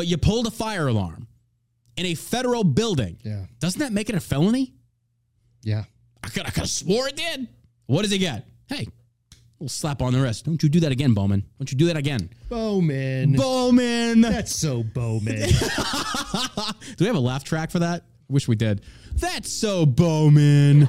but you pulled a fire alarm in a federal building, doesn't that make it a felony? Yeah. I could have swore it did. What does he get? Hey, a little slap on the wrist. Don't you do that again, Bowman. Don't you do that again. Bowman. That's so Bowman. Do we have a laugh track for that? I wish we did. That's so Bowman.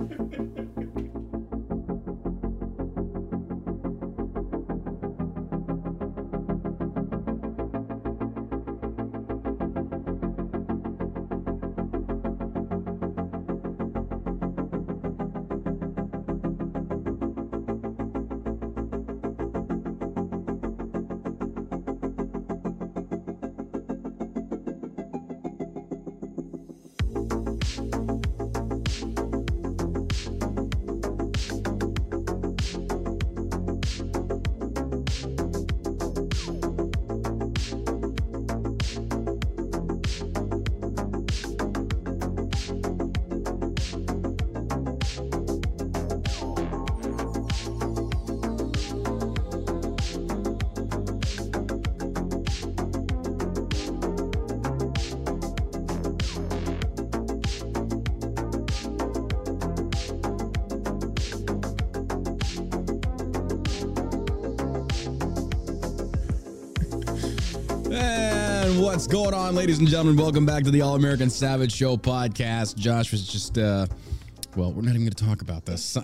What's going on, ladies and gentlemen? Welcome back to the All American Savage Show podcast. Josh was just, well, we're not even going to talk about this.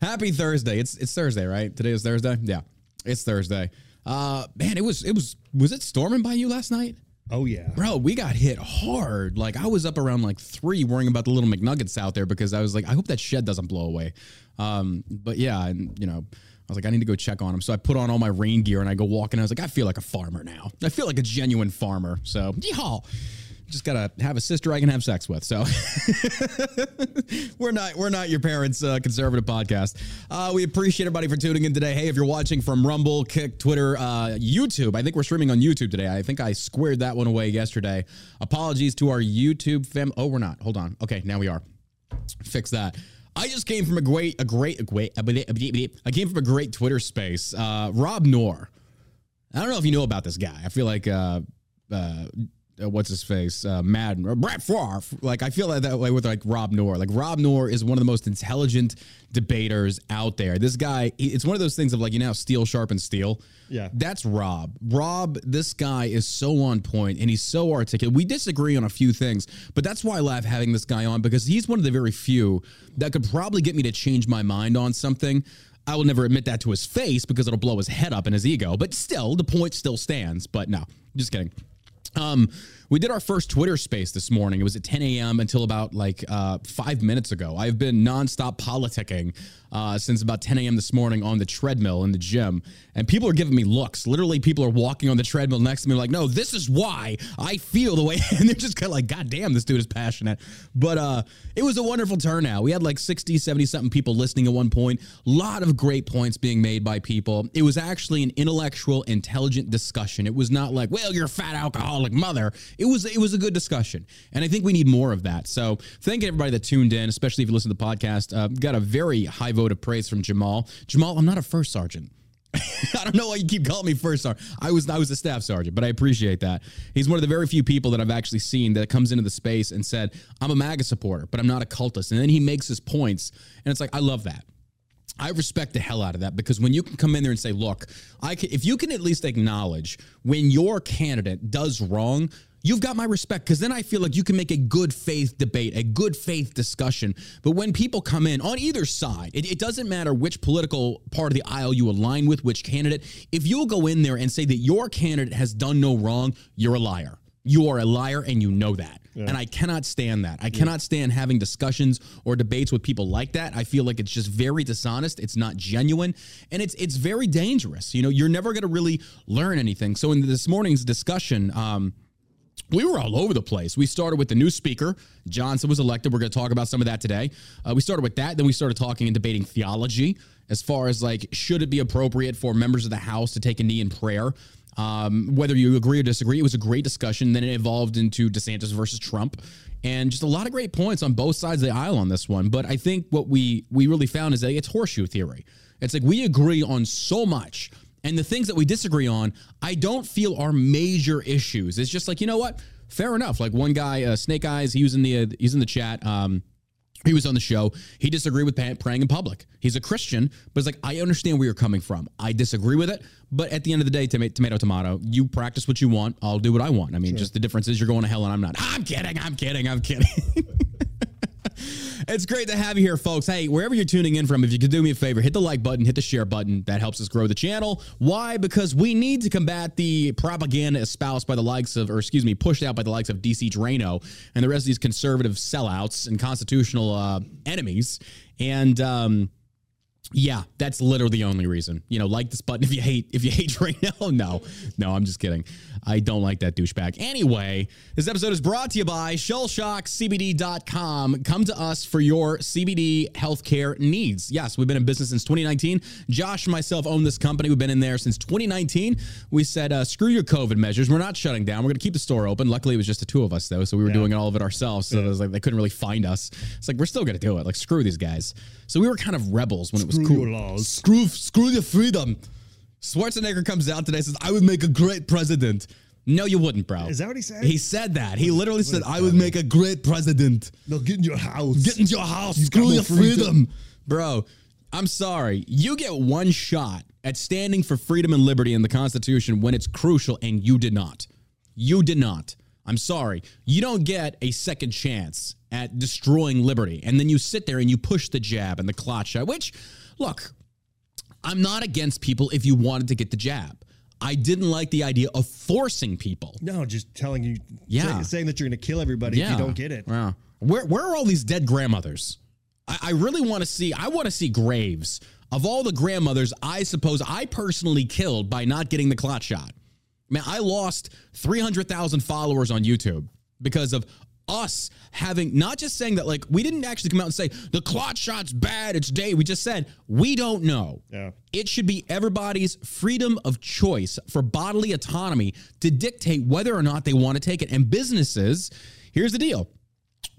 Happy Thursday. It's Thursday, right? Today is Thursday. Yeah, it's Thursday. Man, was it storming by you last night? Oh yeah, bro, we got hit hard. Like I was up around like 3 worrying about the little McNuggets out there because I was like, I hope that shed doesn't blow away. But yeah, and you know. I was like, I need to go check on him. So I put on all my rain gear and I go walking. I was like, I feel like a farmer now. I feel like a genuine farmer. So, yeehaw. Just gotta have a sister I can have sex with. So we're not your parents' conservative podcast. We appreciate everybody for tuning in today. Hey, if you're watching from Rumble, Kick, Twitter, YouTube, I think we're streaming on YouTube today. I think I squared that one away yesterday. Apologies to our YouTube fam. Oh, we're not. Hold on. Okay, now we are. Fix that. I just came from a great Twitter space. Rob Noerr. I don't know if you know about this guy. I feel like what's his face? Madden or Brett Favre. Like I feel that way with like Rob Noerr. Like Rob Noerr is one of the most intelligent debaters out there. This guy, it's one of those things of like, you know, steel sharpens steel. Yeah. That's Rob. Rob, this guy is so on point and he's so articulate. We disagree on a few things, but that's why I love having this guy on because he's one of the very few that could probably get me to change my mind on something. I will never admit that to his face because it'll blow his head up and his ego, but still, the point still stands. But no, just kidding. We did our first Twitter space this morning. It was at 10 a.m. until about like 5 minutes ago. I've been nonstop politicking since about 10 a.m. this morning on the treadmill in the gym. And people are giving me looks. Literally, people are walking on the treadmill next to me like, no, this is why I feel the way. And they're just kind of like, God damn, this dude is passionate. But it was a wonderful turnout. We had like 60, 70-something people listening at one point. A lot of great points being made by people. It was actually an intellectual, intelligent discussion. It was not like, well, you're a fat alcoholic mother. It was a good discussion, and I think we need more of that. So thank everybody that tuned in, especially if you listen to the podcast. Got a very high vote of praise from Jamaal. Jamaal, I'm not a first sergeant. I don't know why you keep calling me first sergeant. I was a staff sergeant, but I appreciate that. He's one of the very few people that I've actually seen that comes into the space and said, I'm a MAGA supporter, but I'm not a cultist. And then he makes his points, and it's like, I love that. I respect the hell out of that because when you can come in there and say, look, if you can at least acknowledge when your candidate does wrong, you've got my respect because then I feel like you can make a good faith debate, a good faith discussion. But when people come in on either side, it doesn't matter which political part of the aisle you align with, which candidate. If you'll go in there and say that your candidate has done no wrong, you're a liar. You are a liar and you know that. Yeah. And I cannot stand that. I cannot stand having discussions or debates with people like that. I feel like it's just very dishonest. It's not genuine. And it's very dangerous. You know, you're never going to really learn anything. So in this morning's discussion, We were all over the place. We started with the new speaker. Johnson was elected. We're going to talk about some of that today. We started with that. Then we started talking and debating theology as far as, like, should it be appropriate for members of the House to take a knee in prayer? Whether you agree or disagree, it was a great discussion. Then it evolved into DeSantis versus Trump. And just a lot of great points on both sides of the aisle on this one. But I think what we really found is that it's horseshoe theory. It's like we agree on so much. And the things that we disagree on, I don't feel are major issues. It's just like, you know what? Fair enough. Like one guy, Snake Eyes, he's in the chat. He was on the show. He disagreed with praying in public. He's a Christian, but it's like, I understand where you're coming from. I disagree with it. But at the end of the day, tomato, you practice what you want. I'll do what I want. I mean, Just the difference is you're going to hell and I'm not. I'm kidding. It's great to have you here, folks. Hey, wherever you're tuning in from, if you could do me a favor, hit the like button, hit the share button. That helps us grow the channel. Why? Because we need to combat the propaganda espoused by the likes of, or excuse me, pushed out by the likes of DC Drano and the rest of these conservative sellouts and constitutional enemies. And yeah, that's literally the only reason. You know, like this button if you hate Drano. No, I'm just kidding. I don't like that douchebag. Anyway, this episode is brought to you by ShellshockCBD.com. Come to us for your CBD healthcare needs. Yes, we've been in business since 2019. Josh and myself own this company. We've been in there since 2019. We said, screw your COVID measures. We're not shutting down. We're going to keep the store open. Luckily, it was just the two of us, though, so we were doing all of it ourselves. So it was like they couldn't really find us. It's like, we're still going to do it. Like, screw these guys. So we were kind of rebels when it was cool. Laws. Screw your freedom. Schwarzenegger comes out today and says, I would make a great president. No, you wouldn't, bro. Is that what he said? He said that. He literally said, I would make a great president. No, get in your house. Get in your house. You screw your freedom. Bro, I'm sorry. You get one shot at standing for freedom and liberty in the Constitution when it's crucial, and you did not. You did not. I'm sorry. You don't get a second chance at destroying liberty. And then you sit there and you push the jab and the clot shot, which, look, I'm not against people if you wanted to get the jab. I didn't like the idea of forcing people. No, just telling you, saying that you're going to kill everybody if you don't get it. Wow. Where are all these dead grandmothers? I really want to see, graves of all the grandmothers I suppose I personally killed by not getting the clot shot. Man, I lost 300,000 followers on YouTube because of us having, not just saying that, like, we didn't actually come out and say, the clot shot's bad, it's day. We just said, we don't know. Yeah. It should be everybody's freedom of choice for bodily autonomy to dictate whether or not they want to take it. And businesses, here's the deal.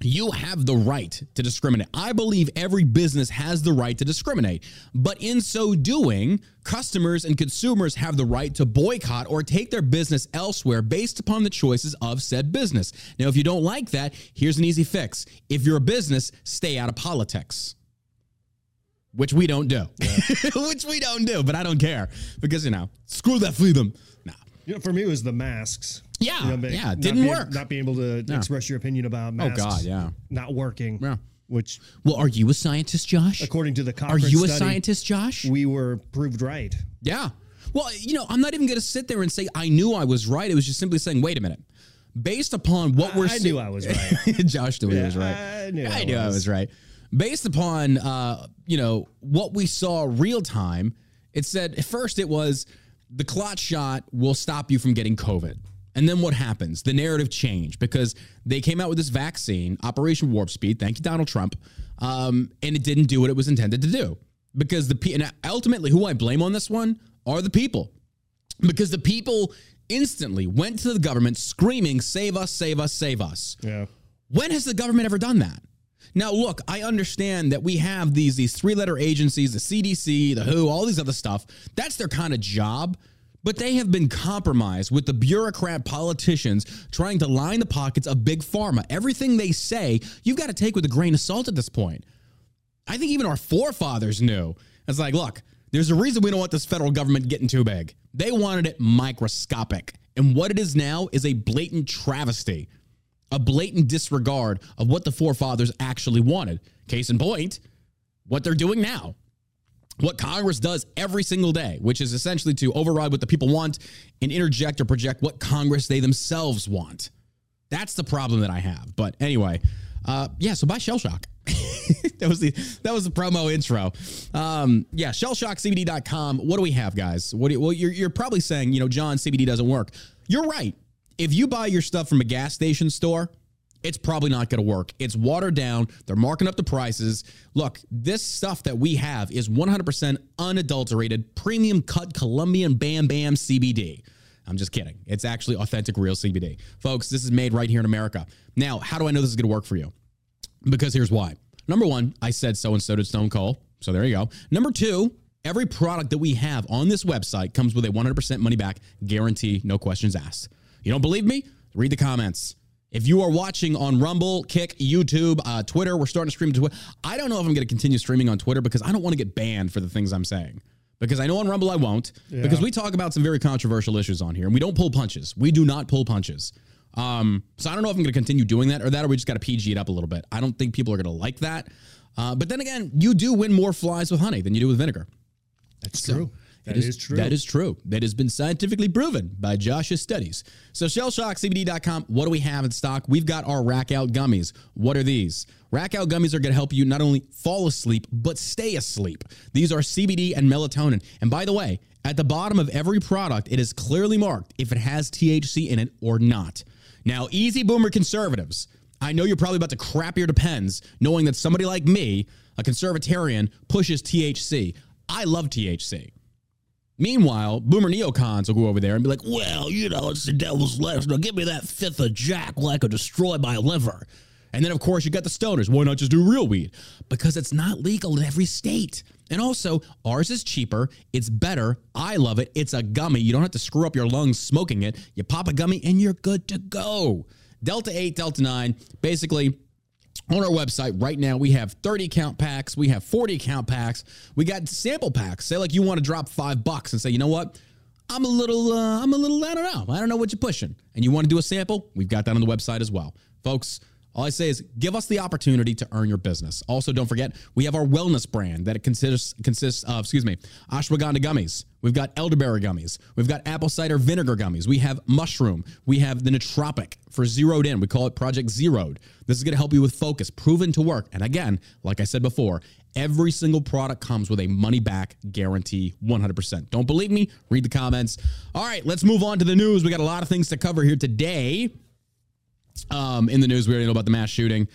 You have the right to discriminate. I believe every business has the right to discriminate. But in so doing, customers and consumers have the right to boycott or take their business elsewhere based upon the choices of said business. Now, if you don't like that, here's an easy fix. If you're a business, stay out of politics. Which we don't do. Yeah. Which we don't do, but I don't care. Because, you know, screw that freedom. Nah. You know, for me, it was the masks. Yeah, you know, it didn't work. Not being able to express your opinion about masks. Oh, God, not working. Yeah. Which, well, are you a scientist, Josh? According to the conference study, we were proved right. Yeah. Well, you know, I'm not even going to sit there and say I knew I was right. It was just simply saying, wait a minute. Based upon what we're seeing. I knew I was right. Josh knew he was right. I knew I was right. Based upon, you know, what we saw real time, it said, at first it was, the clot shot will stop you from getting COVID. And then what happens? The narrative changed because they came out with this vaccine, Operation Warp Speed. Thank you, Donald Trump. And it didn't do what it was intended to do because and ultimately who I blame on this one are the people, because the people instantly went to the government screaming, save us, save us, save us. Yeah. When has the government ever done that? Now, look, I understand that we have these three-letter agencies, the CDC, the WHO, all these other stuff. That's their kind of job. But they have been compromised with the bureaucrat politicians trying to line the pockets of big pharma. Everything they say, you've got to take with a grain of salt at this point. I think even our forefathers knew. It's like, look, there's a reason we don't want this federal government getting too big. They wanted it microscopic. And what it is now is a blatant travesty, a blatant disregard of what the forefathers actually wanted. Case in point, what they're doing now. What Congress does every single day, which is essentially to override what the people want and interject or project what Congress they themselves want. That's the problem that I have. But anyway, so buy Shell Shock. that was the promo intro. ShellshockCBD.com. What do we have, guys? You're probably saying, you know, John, CBD doesn't work. You're right. If you buy your stuff from a gas station store, it's probably not going to work. It's watered down. They're marking up the prices. Look, this stuff that we have is 100% unadulterated, premium cut Colombian Bam Bam CBD. I'm just kidding. It's actually authentic, real CBD. Folks, this is made right here in America. Now, how do I know this is going to work for you? Because here's why. Number one, I said so-and-so did Stone Cold. So there you go. Number two, every product that we have on this website comes with a 100% money-back guarantee, no questions asked. You don't believe me? Read the comments. If you are watching on Rumble, Kick, YouTube, Twitter, we're starting to stream to Twitter. I don't know if I'm going to continue streaming on Twitter because I don't want to get banned for the things I'm saying. Because I know on Rumble I won't. Yeah. Because we talk about some very controversial issues on here, and we don't pull punches. We do not pull punches. So I don't know if I'm going to continue doing that, or we just got to PG it up a little bit. I don't think people are going to like that. But then again, you do win more flies with honey than you do with vinegar. That's true. That is true. That is true. That has been scientifically proven by Josh's studies. So ShellshockCBD.com, what do we have in stock? We've got our Rack Out Gummies. What are these? Rack Out Gummies are going to help you not only fall asleep, but stay asleep. These are CBD and melatonin. And by the way, at the bottom of every product, it is clearly marked if it has THC in it or not. Now, easy boomer conservatives, I know you're probably about to crap your depends knowing that somebody like me, a conservatarian, pushes THC. I love THC. Meanwhile, boomer neocons will go over there and be like, well, you know, it's the devil's lettuce. Now give me that fifth of Jack like it'll destroy my liver. And then, of course, you got the stoners. Why not just do real weed? Because it's not legal in every state. And also, ours is cheaper. It's better. I love it. It's a gummy. You don't have to screw up your lungs smoking it. You pop a gummy and you're good to go. Delta 8, Delta 9, basically. On our website right now, we have 30-count packs. We have 40-count packs. We got sample packs. Say, like, you want to drop $5 and say, you know what? I'm a little, I don't know. I don't know what you're pushing. And you want to do a sample? We've got that on the website as well. Folks, all I say is give us the opportunity to earn your business. Also, don't forget, we have our wellness brand that consists of, ashwagandha gummies. We've got elderberry gummies. We've got apple cider vinegar gummies. We have mushroom. We have the nootropic for zeroed in. We call it Project Zeroed. This is going to help you with focus, proven to work. And again, like I said before, every single product comes with a money-back guarantee, 100%. Don't believe me? Read the comments. All right, let's move on to the news. We got a lot of things to cover here today. In the news, we already know about the mass shooting.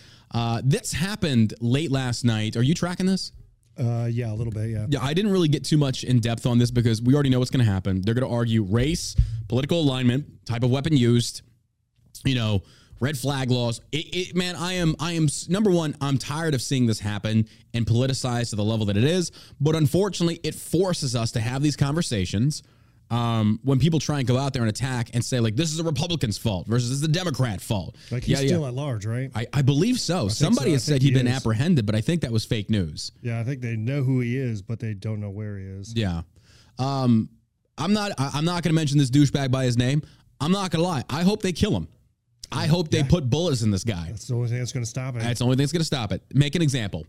This happened late last night. Are you tracking this? Yeah, a little bit, yeah. Yeah, I didn't really get too much in depth on this because we already know what's going to happen. They're going to argue race, political alignment, type of weapon used, you know, red flag laws. Man, I am number one, I'm tired of seeing this happen and politicized to the level that it is. But unfortunately, it forces us to have these conversations. When people try and go out there and attack and say, like, this is a Republican's fault versus this is the Democrat fault. Like, he's still at large, right? I believe so. Somebody has said he'd been apprehended, but I think that was fake news. Yeah, I think they know who he is, but they don't know where he is. Yeah. I'm not going to mention this douchebag by his name. I'm not going to lie. I hope they kill him. I hope they put bullets in this guy. That's the only thing that's going to stop it. That's the only thing that's going to stop it. Make an example.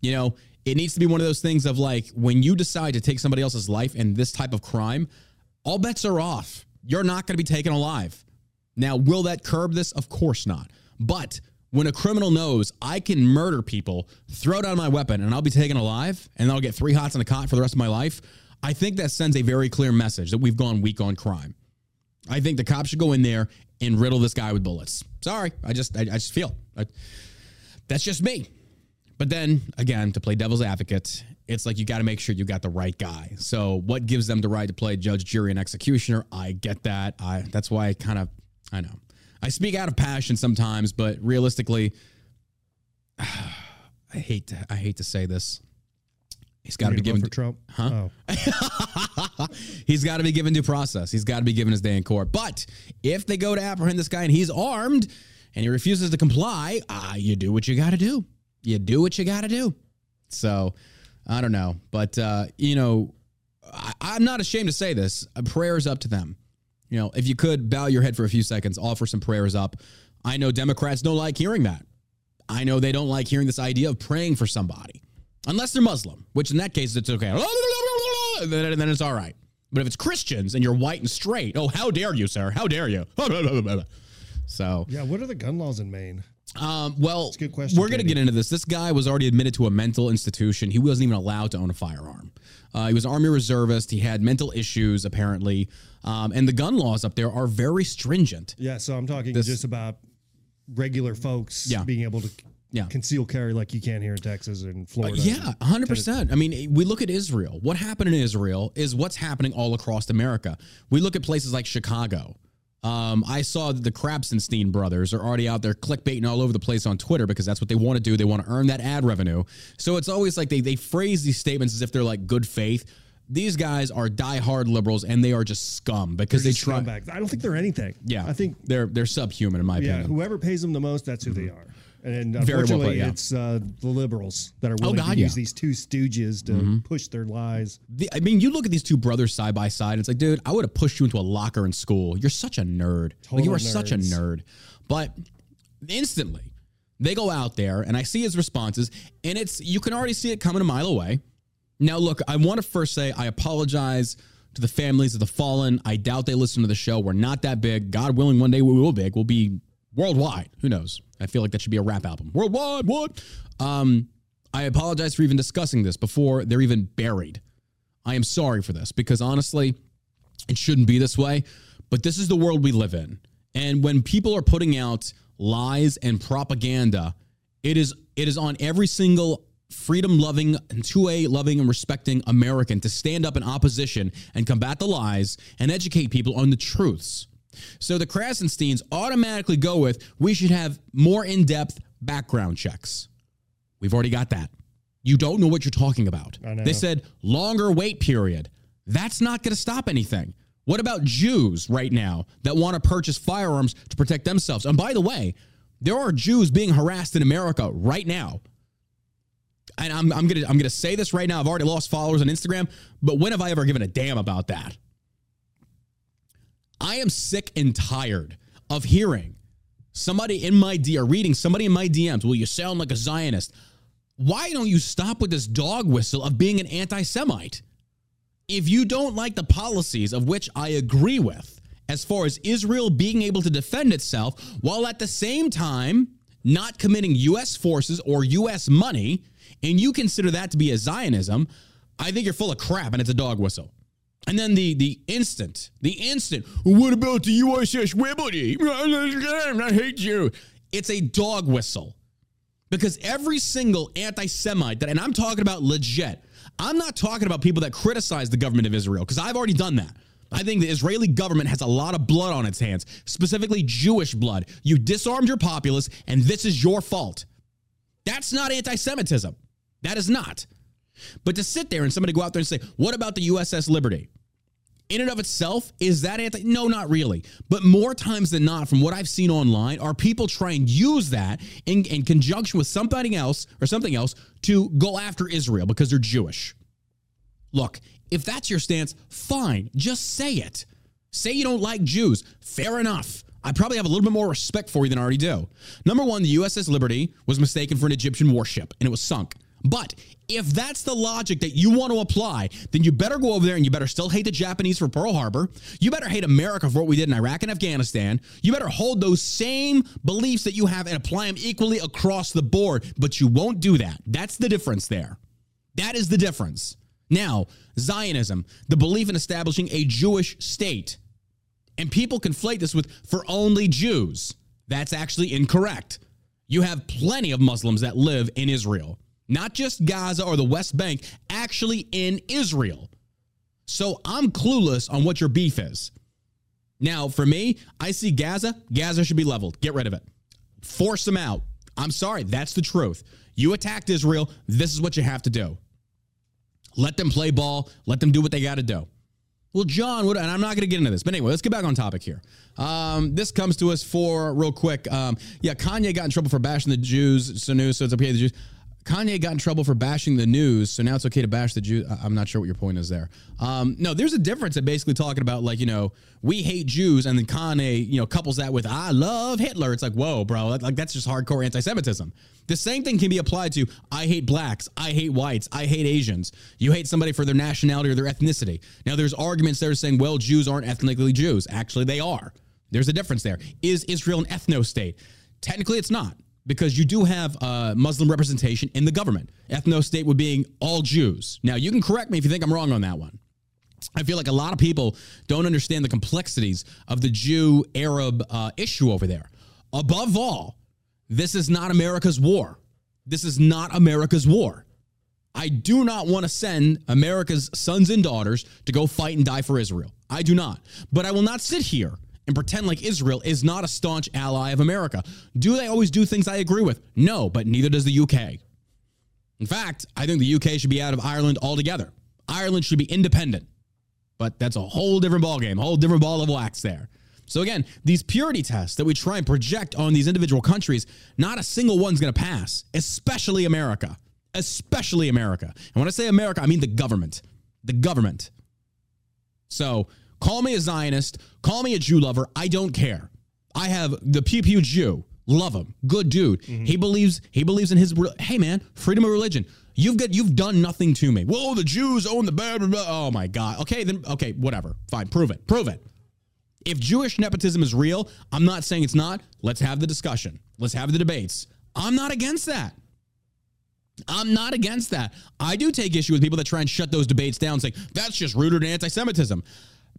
You know, it needs to be one of those things of, like, when you decide to take somebody else's life in this type of crime, all bets are off. You're not going to be taken alive. Now, will that curb this? Of course not. But when a criminal knows I can murder people, throw down my weapon, and I'll be taken alive, and I'll get 3 hots in a cot for the rest of my life, I think that sends a very clear message that we've gone weak on crime. I think the cops should go in there and riddle this guy with bullets. Sorry. I just feel. That's just me. But then, again, to play devil's advocate, it's like you got to make sure you got the right guy. So what gives them the right to play judge, jury, and executioner? I get that. That's why I kind of, I know. I speak out of passion sometimes, but realistically, I hate to say this. He's got to be given for Trump. Huh? Oh. He's got to be given due process. He's got to be given his day in court. But if they go to apprehend this guy and he's armed and he refuses to comply, you do what you got to do. You do what you got to do. So, I don't know. But, you know, I'm not ashamed to say this. Prayers up to them. You know, if you could bow your head for a few seconds, offer some prayers up. I know Democrats don't like hearing that. I know they don't like hearing this idea of praying for somebody. Unless they're Muslim, which in that case, it's okay. Then it's all right. But if it's Christians and you're white and straight, oh, how dare you, sir? How dare you? So. Yeah, what are the gun laws in Maine? Well, good question, we're going to get into this. This guy was already admitted to a mental institution. He wasn't even allowed to own a firearm. He was an Army reservist. He had mental issues, apparently. And the gun laws up there are very stringent. Yeah, so I'm talking just about regular folks being able to conceal carry like you can here in Texas and Florida. Yeah, 100%. I mean, we look at Israel. What happened in Israel is what's happening all across America. We look at places like Chicago. I saw that the Krassensteins brothers are already out there clickbaiting all over the place on Twitter because that's what they want to do. They want to earn that ad revenue. So it's always like they phrase these statements as if they're like good faith. These guys are diehard liberals, and they are just scum because they try. I don't think they're anything. Yeah, I think they're subhuman in my opinion. Whoever pays them the most, that's who they are. And unfortunately, it's the liberals that are willing to use these two stooges to push their lies. I mean, you look at these two brothers side by side. It's like, dude, I would have pushed you into a locker in school. You're such a nerd. Like, you are such a nerd. But instantly, they go out there, and I see his responses, and it's you can already see it coming a mile away. Now, look, I want to first say I apologize to the families of the fallen. I doubt they listen to the show. We're not that big. God willing, one day we will big. We'll be worldwide. Who knows? I feel like that should be a rap album. Worldwide, what? I apologize for even discussing this before they're even buried. I am sorry for this because honestly, it shouldn't be this way. But this is the world we live in. And when people are putting out lies and propaganda, it is on every single freedom-loving, 2A-loving, and respecting American to stand up in opposition and combat the lies and educate people on the truths. So the Krassensteins automatically go with, we should have more in-depth background checks. We've already got that. You don't know what you're talking about. They said longer wait period. That's not going to stop anything. What about Jews right now that want to purchase firearms to protect themselves? And by the way, there are Jews being harassed in America right now. And I'm gonna say this right now. I've already lost followers on Instagram, but when have I ever given a damn about that? I am sick and tired of hearing somebody in my DM, reading somebody in my DMs, well, you sound like a Zionist. Why don't you stop with this dog whistle of being an anti-Semite? If you don't like the policies of which I agree with, as far as Israel being able to defend itself, while at the same time not committing U.S. forces or U.S. money, and you consider that to be a Zionism, I think you're full of crap and it's a dog whistle. And then the instant, what about the USS Liberty? I hate you. It's a dog whistle. Because every single anti-Semite, and I'm talking about legit, I'm not talking about people that criticize the government of Israel, because I've already done that. I think the Israeli government has a lot of blood on its hands, specifically Jewish blood. You disarmed your populace, and this is your fault. That's not anti-Semitism. That is not. But to sit there and somebody go out there and say, what about the USS Liberty? In and of itself, is that anti? No, not really. But more times than not, from what I've seen online, are people trying to use that in conjunction with somebody else or something else to go after Israel because they're Jewish. Look, if that's your stance, fine. Just say it. Say you don't like Jews. Fair enough. I probably have a little bit more respect for you than I already do. Number one, the USS Liberty was mistaken for an Egyptian warship, and it was sunk. But if that's the logic that you want to apply, then you better go over there and you better still hate the Japanese for Pearl Harbor. You better hate America for what we did in Iraq and Afghanistan. You better hold those same beliefs that you have and apply them equally across the board, but you won't do that. That's the difference there. That is the difference. Now, Zionism, the belief in establishing a Jewish state, and people conflate this with for only Jews. That's actually incorrect. You have plenty of Muslims that live in Israel. Not just Gaza or the West Bank, actually in Israel. So I'm clueless on what your beef is. Now, for me, I see Gaza. Gaza should be leveled. Get rid of it. Force them out. I'm sorry. That's the truth. You attacked Israel. This is what you have to do. Let them play ball. Let them do what they got to do. Well, John, and I'm not going to get into this, but anyway, let's get back on topic here. This comes to us real quick. Kanye got in trouble for bashing the Jews, so it's okay to the Jews. Kanye got in trouble for bashing the news, so now it's okay to bash the Jews. I'm not sure what your point is there. No, there's a difference in basically talking about, like, you know, we hate Jews, and then Kanye, you know, couples that with, I love Hitler. It's like, whoa, bro, like that's just hardcore anti-Semitism. The same thing can be applied to, I hate blacks, I hate whites, I hate Asians. You hate somebody for their nationality or their ethnicity. Now, there's arguments there saying, well, Jews aren't ethnically Jews. Actually, they are. There's a difference there. Is Israel an ethno-state? Technically, it's not. because you do have Muslim representation in the government. Ethno-state would being all Jews. Now, you can correct me if you think I'm wrong on that one. I feel like a lot of people don't understand the complexities of the Jew-Arab issue over there. Above all, this is not America's war. This is not America's war. I do not want to send America's sons and daughters to go fight and die for Israel. I do not. But I will not sit here and pretend like Israel is not a staunch ally of America. Do they always do things I agree with? No, but neither does the UK. In fact, I think the UK should be out of Ireland altogether. Ireland should be independent. But that's a whole different ballgame, a whole different ball of wax there. So again, these purity tests that we try and project on these individual countries, not a single one's going to pass, especially America. Especially America. And when I say America, I mean the government. The government. So call me a Zionist. Call me a Jew lover. I don't care. I have the Pew Pew Jew. Love him. Good dude. Mm-hmm. He believes in his, hey man, freedom of religion. You've done nothing to me. Whoa, the Jews own the blah, blah, blah. Oh my God. Okay, then, okay, whatever. Fine. Prove it. Prove it. If Jewish nepotism is real, I'm not saying it's not. Let's have the discussion. Let's have the debates. I'm not against that. I'm not against that. I do take issue with people that try and shut those debates down, saying that's just rooted in anti-Semitism.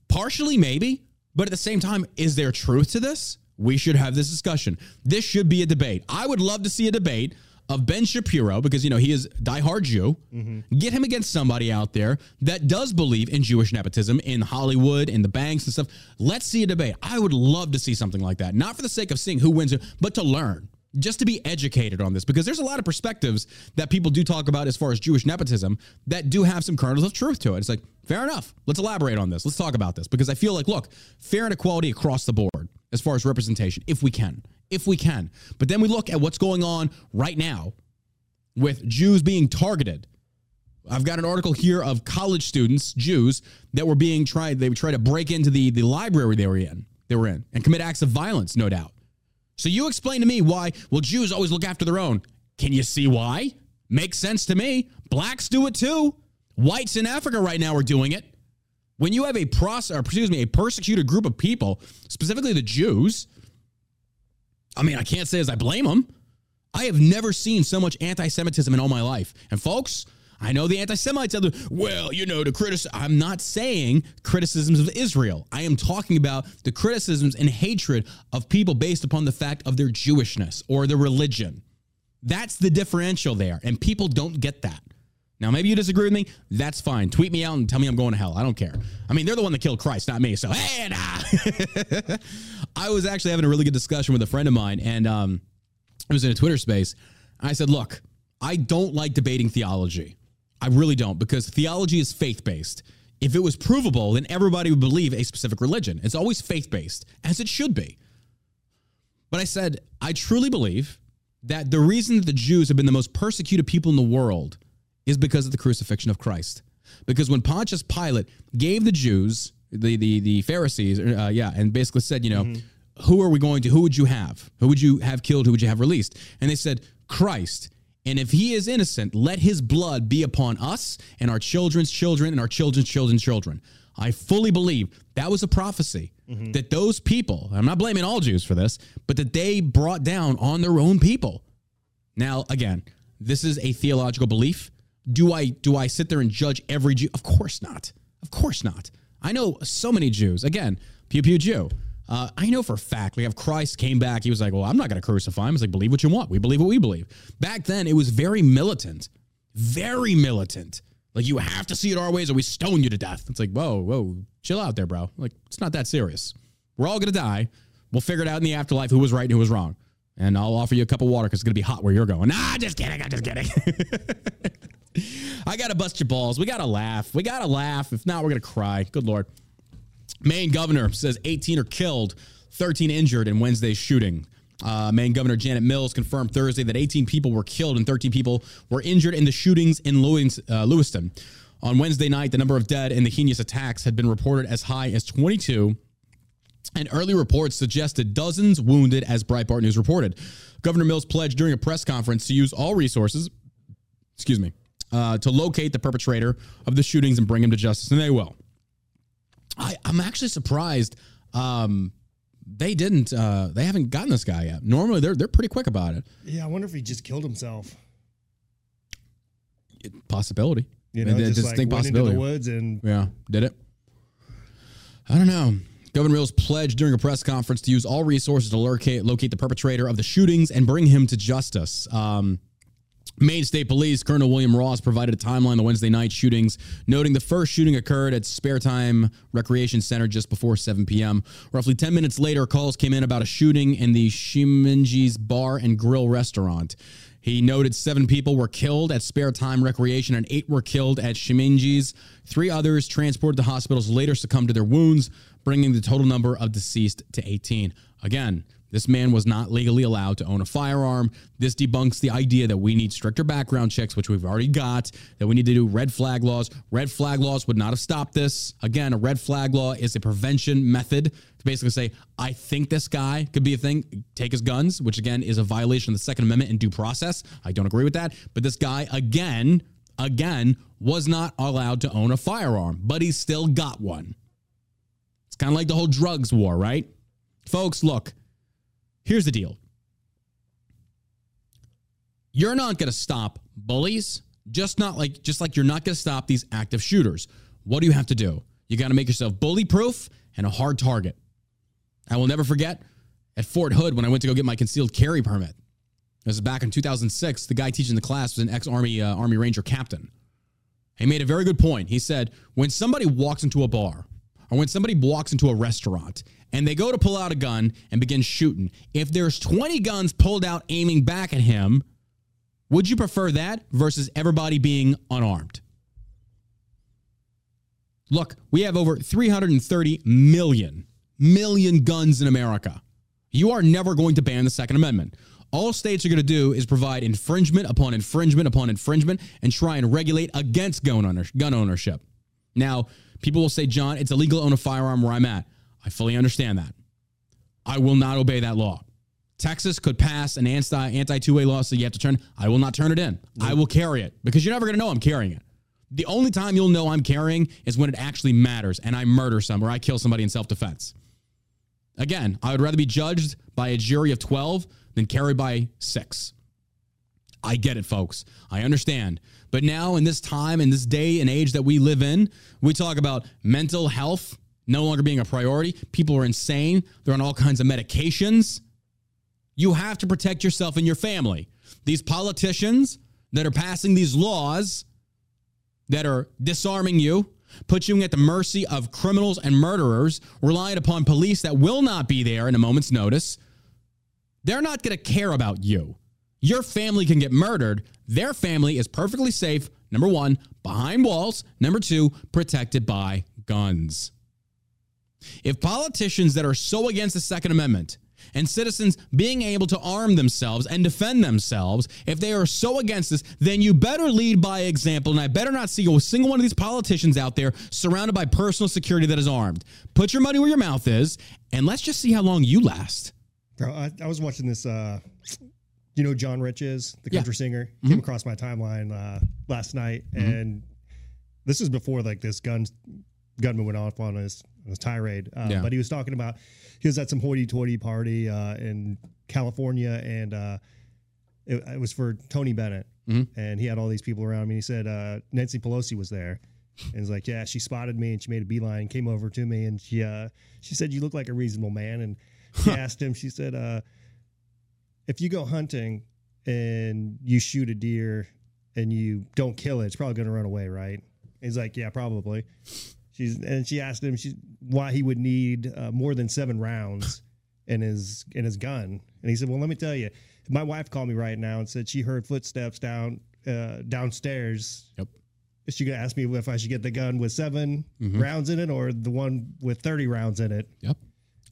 Partially, maybe, but at the same time, is there truth to this? We should have this discussion. This should be a debate. I would love to see a debate of Ben Shapiro, because, you know, he is diehard Jew. Mm-hmm. Get him against somebody out there that does believe in Jewish nepotism in Hollywood, in the banks and stuff. Let's see a debate. I would love to see something like that, not for the sake of seeing who wins it, but to learn. Just to be educated on this, because there's a lot of perspectives that people do talk about as far as Jewish nepotism that do have some kernels of truth to it. It's like, fair enough. Let's elaborate on this. Let's talk about this, because I feel like, look, fair and equality across the board as far as representation, if we can, But then we look at what's going on right now with Jews being targeted. I've got an article here of college students, Jews, that were being tried. They tried to break into the library they were in and commit acts of violence, no doubt. So you explain to me why, well, Jews always look after their own. Can you see why? Makes sense to me. Blacks do it too. Whites in Africa right now are doing it. When you have a persecuted group of people, specifically the Jews, I mean, I can't say as I blame them. I have never seen so much anti-Semitism in all my life. And folks, I know the anti-Semites, well, you know, to criticize. I'm not saying criticisms of Israel. I am talking about the criticisms and hatred of people based upon the fact of their Jewishness or their religion. That's the differential there, and people don't get that. Now, maybe you disagree with me. That's fine. Tweet me out and tell me I'm going to hell. I don't care. I mean, they're the one that killed Christ, not me. So, hey, nah. I was actually having a really good discussion with a friend of mine, and it was in a Twitter space. I said, look, I don't like debating theology. I really don't, because theology is faith-based. If it was provable, then everybody would believe a specific religion. It's always faith-based, as it should be. But I said, I truly believe that the reason that the Jews have been the most persecuted people in the world is because of the crucifixion of Christ. Because when Pontius Pilate gave the Jews, the Pharisees, and basically said, you know, who would you have? Who would you have killed? Who would you have released? And they said, Christ. And if he is innocent, let his blood be upon us and our children's children and our children's children's children. I fully believe that was a prophecy that those people, I'm not blaming all Jews for this, but that they brought down on their own people. Now, again, this is a theological belief. Do I sit there and judge every Jew? Of course not. Of course not. I know so many Jews. Again, Pew Pew Jew. I know for a fact, like if Christ came back, he was like, well, I'm not going to crucify him. It's like, believe what you want. We believe what we believe. Back then, it was very militant. Very militant. Like, you have to see it our ways or we stone you to death. It's like, whoa, chill out there, bro. Like, it's not that serious. We're all going to die. We'll figure it out in the afterlife who was right and who was wrong. And I'll offer you a cup of water because it's going to be hot where you're going. Nah, just kidding. I'm just kidding. I got to bust your balls. We got to laugh. We got to laugh. If not, we're going to cry. Good Lord. Maine governor says 18 are killed, 13 injured in Wednesday's shooting. Maine Governor Janet Mills confirmed Thursday that 18 people were killed and 13 people were injured in the shootings in Lewiston. On Wednesday night, the number of dead in the heinous attacks had been reported as high as 22, and early reports suggested dozens wounded, as Breitbart News reported. Governor Mills pledged during a press conference to use all resources, to locate the perpetrator of the shootings and bring him to justice, and they will. I'm actually surprised they didn't. They haven't gotten this guy yet. Normally, they're pretty quick about it. Yeah, I wonder if he just killed himself. Possibility. You know, just think went possibility. Into the woods and yeah, did it? I don't know. Governor Mills pledged during a press conference to use all resources to locate the perpetrator of the shootings and bring him to justice. Maine State Police Colonel William Ross provided a timeline of the Wednesday night shootings, noting the first shooting occurred at Spare Time Recreation Center just before 7 p.m. Roughly 10 minutes later, calls came in about a shooting in the Shiminji's Bar and Grill restaurant. He noted 7 people were killed at Spare Time Recreation and 8 were killed at Shiminji's. 3 others transported to hospitals later succumbed to their wounds, bringing the total number of deceased to 18. Again, this man was not legally allowed to own a firearm. This debunks the idea that we need stricter background checks, which we've already got, that we need to do red flag laws. Red flag laws would not have stopped this. Again, a red flag law is a prevention method to basically say, I think this guy could be a thing. Take his guns, which again is a violation of the Second Amendment and due process. I don't agree with that. But this guy, again, was not allowed to own a firearm, but he still got one. It's kind of like the whole drugs war, right? Folks, look. Here's the deal. You're not going to stop bullies, just like you're not going to stop these active shooters. What do you have to do? You got to make yourself bully-proof and a hard target. I will never forget at Fort Hood when I went to go get my concealed carry permit. This is back in 2006. The guy teaching the class was an ex-Army Army Ranger captain. He made a very good point. He said, when somebody walks into a bar or when somebody walks into a restaurant and they go to pull out a gun and begin shooting, if there's 20 guns pulled out aiming back at him, would you prefer that versus everybody being unarmed? Look, we have over 330 million guns in America. You are never going to ban the Second Amendment. All states are going to do is provide infringement upon infringement upon infringement and try and regulate against gun ownership. Now, people will say, John, it's illegal to own a firearm where I'm at. I fully understand that. I will not obey that law. Texas could pass an anti-2A law, so you have to turn. I will not turn it in. Yeah. I will carry it because you're never going to know I'm carrying it. The only time you'll know I'm carrying is when it actually matters and I murder some or I kill somebody in self-defense. Again, I would rather be judged by a jury of 12 than carried by 6. I get it, folks. I understand. But now in this time, in this day and age that we live in, we talk about mental health no longer being a priority. People are insane. They're on all kinds of medications. You have to protect yourself and your family. These politicians that are passing these laws that are disarming you, put you at the mercy of criminals and murderers, relying upon police that will not be there in a moment's notice. They're not going to care about you. Your family can get murdered. Their family is perfectly safe, number one, behind walls. Number two, protected by guns. If politicians that are so against the Second Amendment and citizens being able to arm themselves and defend themselves, if they are so against this, then you better lead by example. And I better not see a single one of these politicians out there surrounded by personal security that is armed. Put your money where your mouth is, and let's just see how long you last. Bro, I was watching this, you know, John Rich is the country singer. Mm-hmm. Came across my timeline last night. Mm-hmm. And this is before like this gunman went off on us. It was tirade, but he was talking about he was at some hoity-toity party in California, and it was for Tony Bennett, mm-hmm. and he had all these people around him. And he said Nancy Pelosi was there, and he's like, yeah, she spotted me and she made a beeline, came over to me, and she said, you look like a reasonable man. And she asked him, she said, if you go hunting and you shoot a deer and you don't kill it, it's probably going to run away, right? And he's like, yeah, probably. And she asked him why he would need more than 7 rounds in his gun. And he said, well, let me tell you, my wife called me right now and said she heard footsteps downstairs. Yep. Is she going to ask me if I should get the gun with 7 mm-hmm. rounds in it or the one with 30 rounds in it? Yep.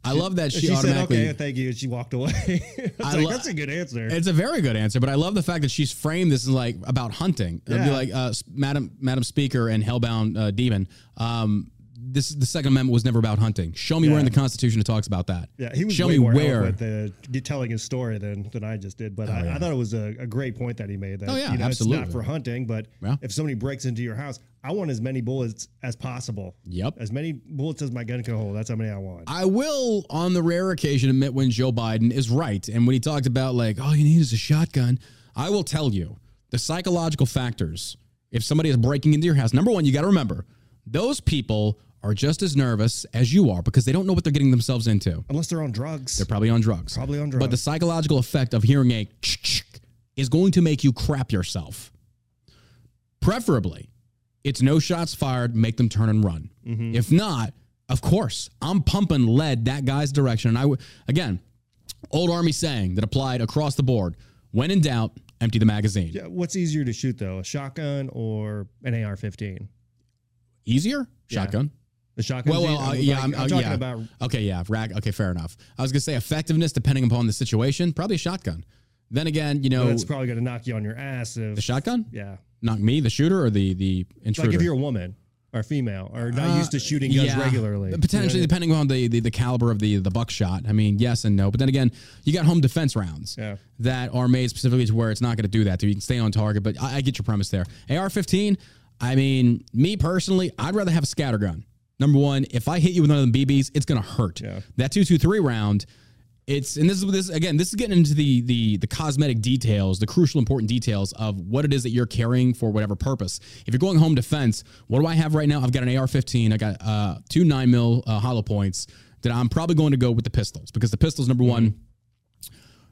I love that she automatically said, okay, thank you. And she walked away. That's a good answer. It's a very good answer, but I love the fact that she's framed this as like about hunting. Yeah. It'd be like, Madam Speaker and Hellbound Demon, the Second Amendment was never about hunting. Show me where in the Constitution it talks about that. Yeah, he was Show way me more where with telling his story than I just did. But I thought it was a great point that he made. That, absolutely. It's not for hunting, but if somebody breaks into your house, I want as many bullets as possible. Yep. As many bullets as my gun can hold. That's how many I want. I will, on the rare occasion, admit when Joe Biden is right. And when he talked about, like, all you need is a shotgun, I will tell you the psychological factors. If somebody is breaking into your house, number one, you got to remember, those people are just as nervous as you are because they don't know what they're getting themselves into. Unless they're on drugs. They're probably on drugs. Probably on drugs. But the psychological effect of hearing a is going to make you crap yourself. Preferably, it's no shots fired, make them turn and run. Mm-hmm. If not, of course, I'm pumping lead that guy's direction. And again, old Army saying that applied across the board, when in doubt, empty the magazine. Yeah, what's easier to shoot, though, a shotgun or an AR-15? Easier? Shotgun. Yeah. The shotgun? Well, I'm talking about... Okay, yeah, rag. Okay, fair enough. I was going to say effectiveness, depending upon the situation, probably a shotgun. Then again, you know... But it's probably going to knock you on your ass if... The shotgun? Yeah. Knock me, the shooter, or the intruder? Like if you're a woman or female or not used to shooting guns regularly. Potentially, depending on the caliber of the buckshot. I mean, yes and no. But then again, you got home defense rounds that are made specifically to where it's not going to do that to you. You can stay on target, but I get your premise there. AR-15, I mean, me personally, I'd rather have a scatter gun. Number one, if I hit you with one of the BBs, it's going to hurt. Yeah. That 223 round... This is getting into the cosmetic details, the crucial important details of what it is that you're carrying for whatever purpose. If you're going home defense, what do I have right now? I've got an AR-15. I got two 9mm hollow points that I'm probably going to go with the pistols because the pistols, number one,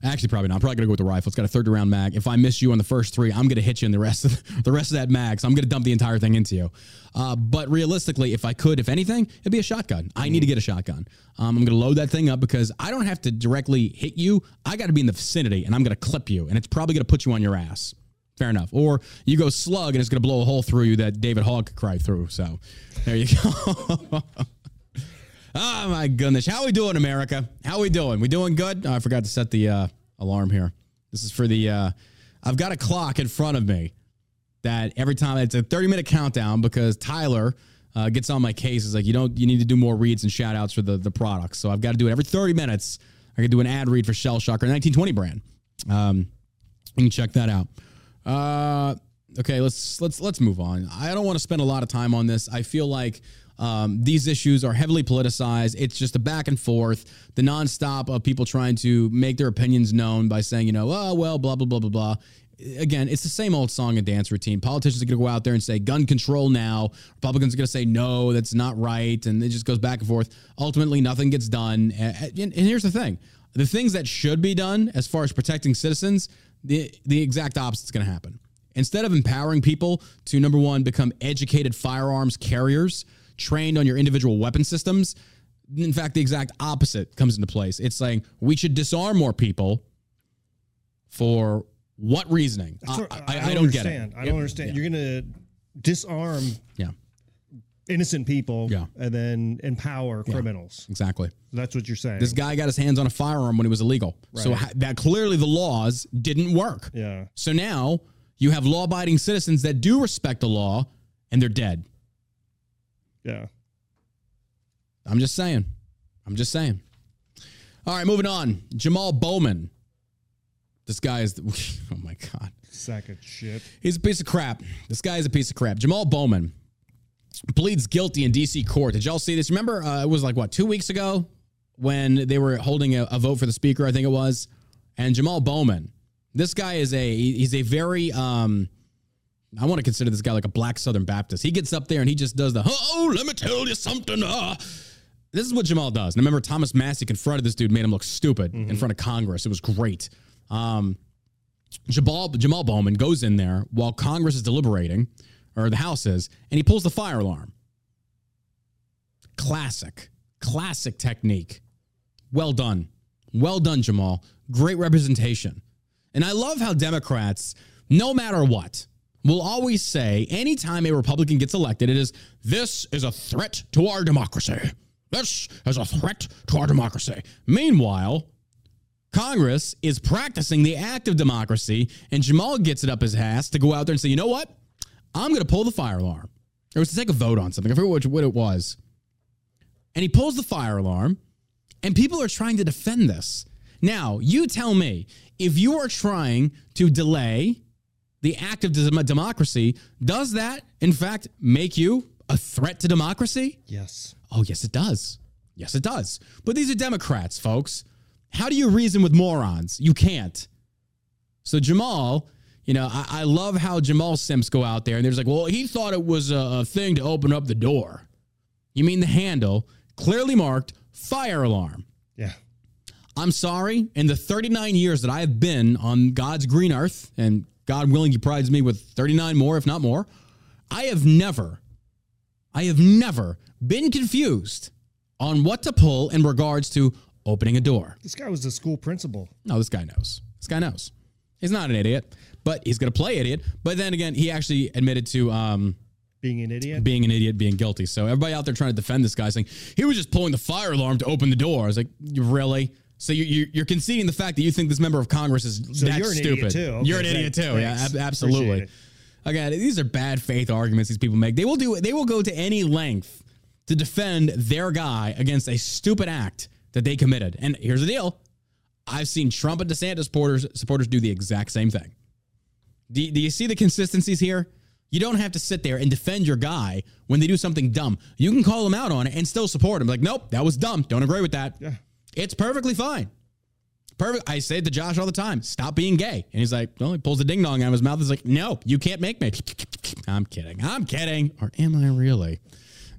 actually probably not. I'm probably going to go with the rifle. It's got a 30-round mag. If I miss you on the first three, I'm going to hit you in the rest of that mag. So I'm going to dump the entire thing into you. But realistically, if I could, if anything, it'd be a shotgun. I need to get a shotgun. I'm going to load that thing up because I don't have to directly hit you. I got to be in the vicinity, and I'm going to clip you, and it's probably going to put you on your ass. Fair enough. Or you go slug, and it's going to blow a hole through you that David Hogg could cry through. So there you go. Oh, my goodness. How we doing, America? How we doing? We doing good? Oh, I forgot to set the alarm here. This is for the... I've got a clock in front of me that every time... It's a 30-minute countdown because Tyler gets on my case. It's like, you need to do more reads and shout-outs for the products. So I've got to do it every 30 minutes. I can do an ad read for Shell Shock or 1920 brand. You can check that out. Okay, let's move on. I don't want to spend a lot of time on this. I feel like... these issues are heavily politicized. It's just a back and forth, the nonstop of people trying to make their opinions known by saying, oh, well, blah, blah, blah, blah, blah. Again, it's the same old song and dance routine. Politicians are going to go out there and say gun control now. Republicans are going to say, no, that's not right. And it just goes back and forth. Ultimately, nothing gets done. And here's the thing. The things that should be done as far as protecting citizens, the exact opposite is going to happen. Instead of empowering people to, number one, become educated firearms carriers, trained on your individual weapon systems. In fact, the exact opposite comes into place. It's saying we should disarm more people for what reasoning? I don't get it. I don't understand. Yeah. You're going to disarm innocent people and then empower criminals. Exactly. That's what you're saying. This guy got his hands on a firearm when it was illegal. Right. So that clearly the laws didn't work. Yeah. So now you have law-abiding citizens that do respect the law and they're dead. Yeah. I'm just saying. All right, moving on. Jamaal Bowman. This guy is, oh my God. Sack of shit. He's a piece of crap. This guy is a piece of crap. Jamaal Bowman pleads guilty in DC court. Did y'all see this? Remember, it was like, what, 2 weeks ago when they were holding a vote for the speaker, I think it was. And Jamaal Bowman, this guy is he's a very, I want to consider this guy like a black Southern Baptist. He gets up there and he just does the, oh, let me tell you something. This is what Jamaal does. And I remember Thomas Massey confronted this dude, made him look stupid in front of Congress. It was great. Jamaal Bowman goes in there while Congress is deliberating, or the House is, and he pulls the fire alarm. Classic technique. Well done, Jamaal. Great representation. And I love how Democrats, no matter what, will always say anytime a Republican gets elected, this is a threat to our democracy. This is a threat to our democracy. Meanwhile, Congress is practicing the act of democracy, and Jamaal gets it up his ass to go out there and say, you know what? I'm going to pull the fire alarm. It was to take a vote on something. I forget what it was. And he pulls the fire alarm, and people are trying to defend this. Now, you tell me, if you are trying to delay the act of democracy, does that, in fact, make you a threat to democracy? Yes. Oh, yes, it does. Yes, it does. But these are Democrats, folks. How do you reason with morons? You can't. So Jamaal, you know, I love how Jamaal simps go out there and they're just like, well, he thought it was a thing to open up the door. You mean the handle clearly marked fire alarm. Yeah. I'm sorry. In the 39 years that I have been on God's green earth, and God willing, he provides me with 39 more, if not more, I have never been confused on what to pull in regards to opening a door. This guy was the school principal. No, this guy knows. This guy knows. He's not an idiot, but he's going to play idiot. But then again, he actually admitted to being guilty. So everybody out there trying to defend this guy saying he was just pulling the fire alarm to open the door. I was like, really? So you're conceding the fact that you think this member of Congress is that stupid. You're an idiot too. Okay, yeah, absolutely. Again, these are bad faith arguments these people make. They will go to any length to defend their guy against a stupid act that they committed. And here's the deal. I've seen Trump and DeSantis supporters do the exact same thing. Do you see the consistencies here? You don't have to sit there and defend your guy when they do something dumb. You can call them out on it and still support him. Like, nope, that was dumb. Don't agree with that. Yeah. It's perfectly fine. Perfect. I say it to Josh all the time. Stop being gay. And he's like, well, he pulls the ding dong out of his mouth. He's like, no, you can't make me. I'm kidding. I'm kidding. Or am I really?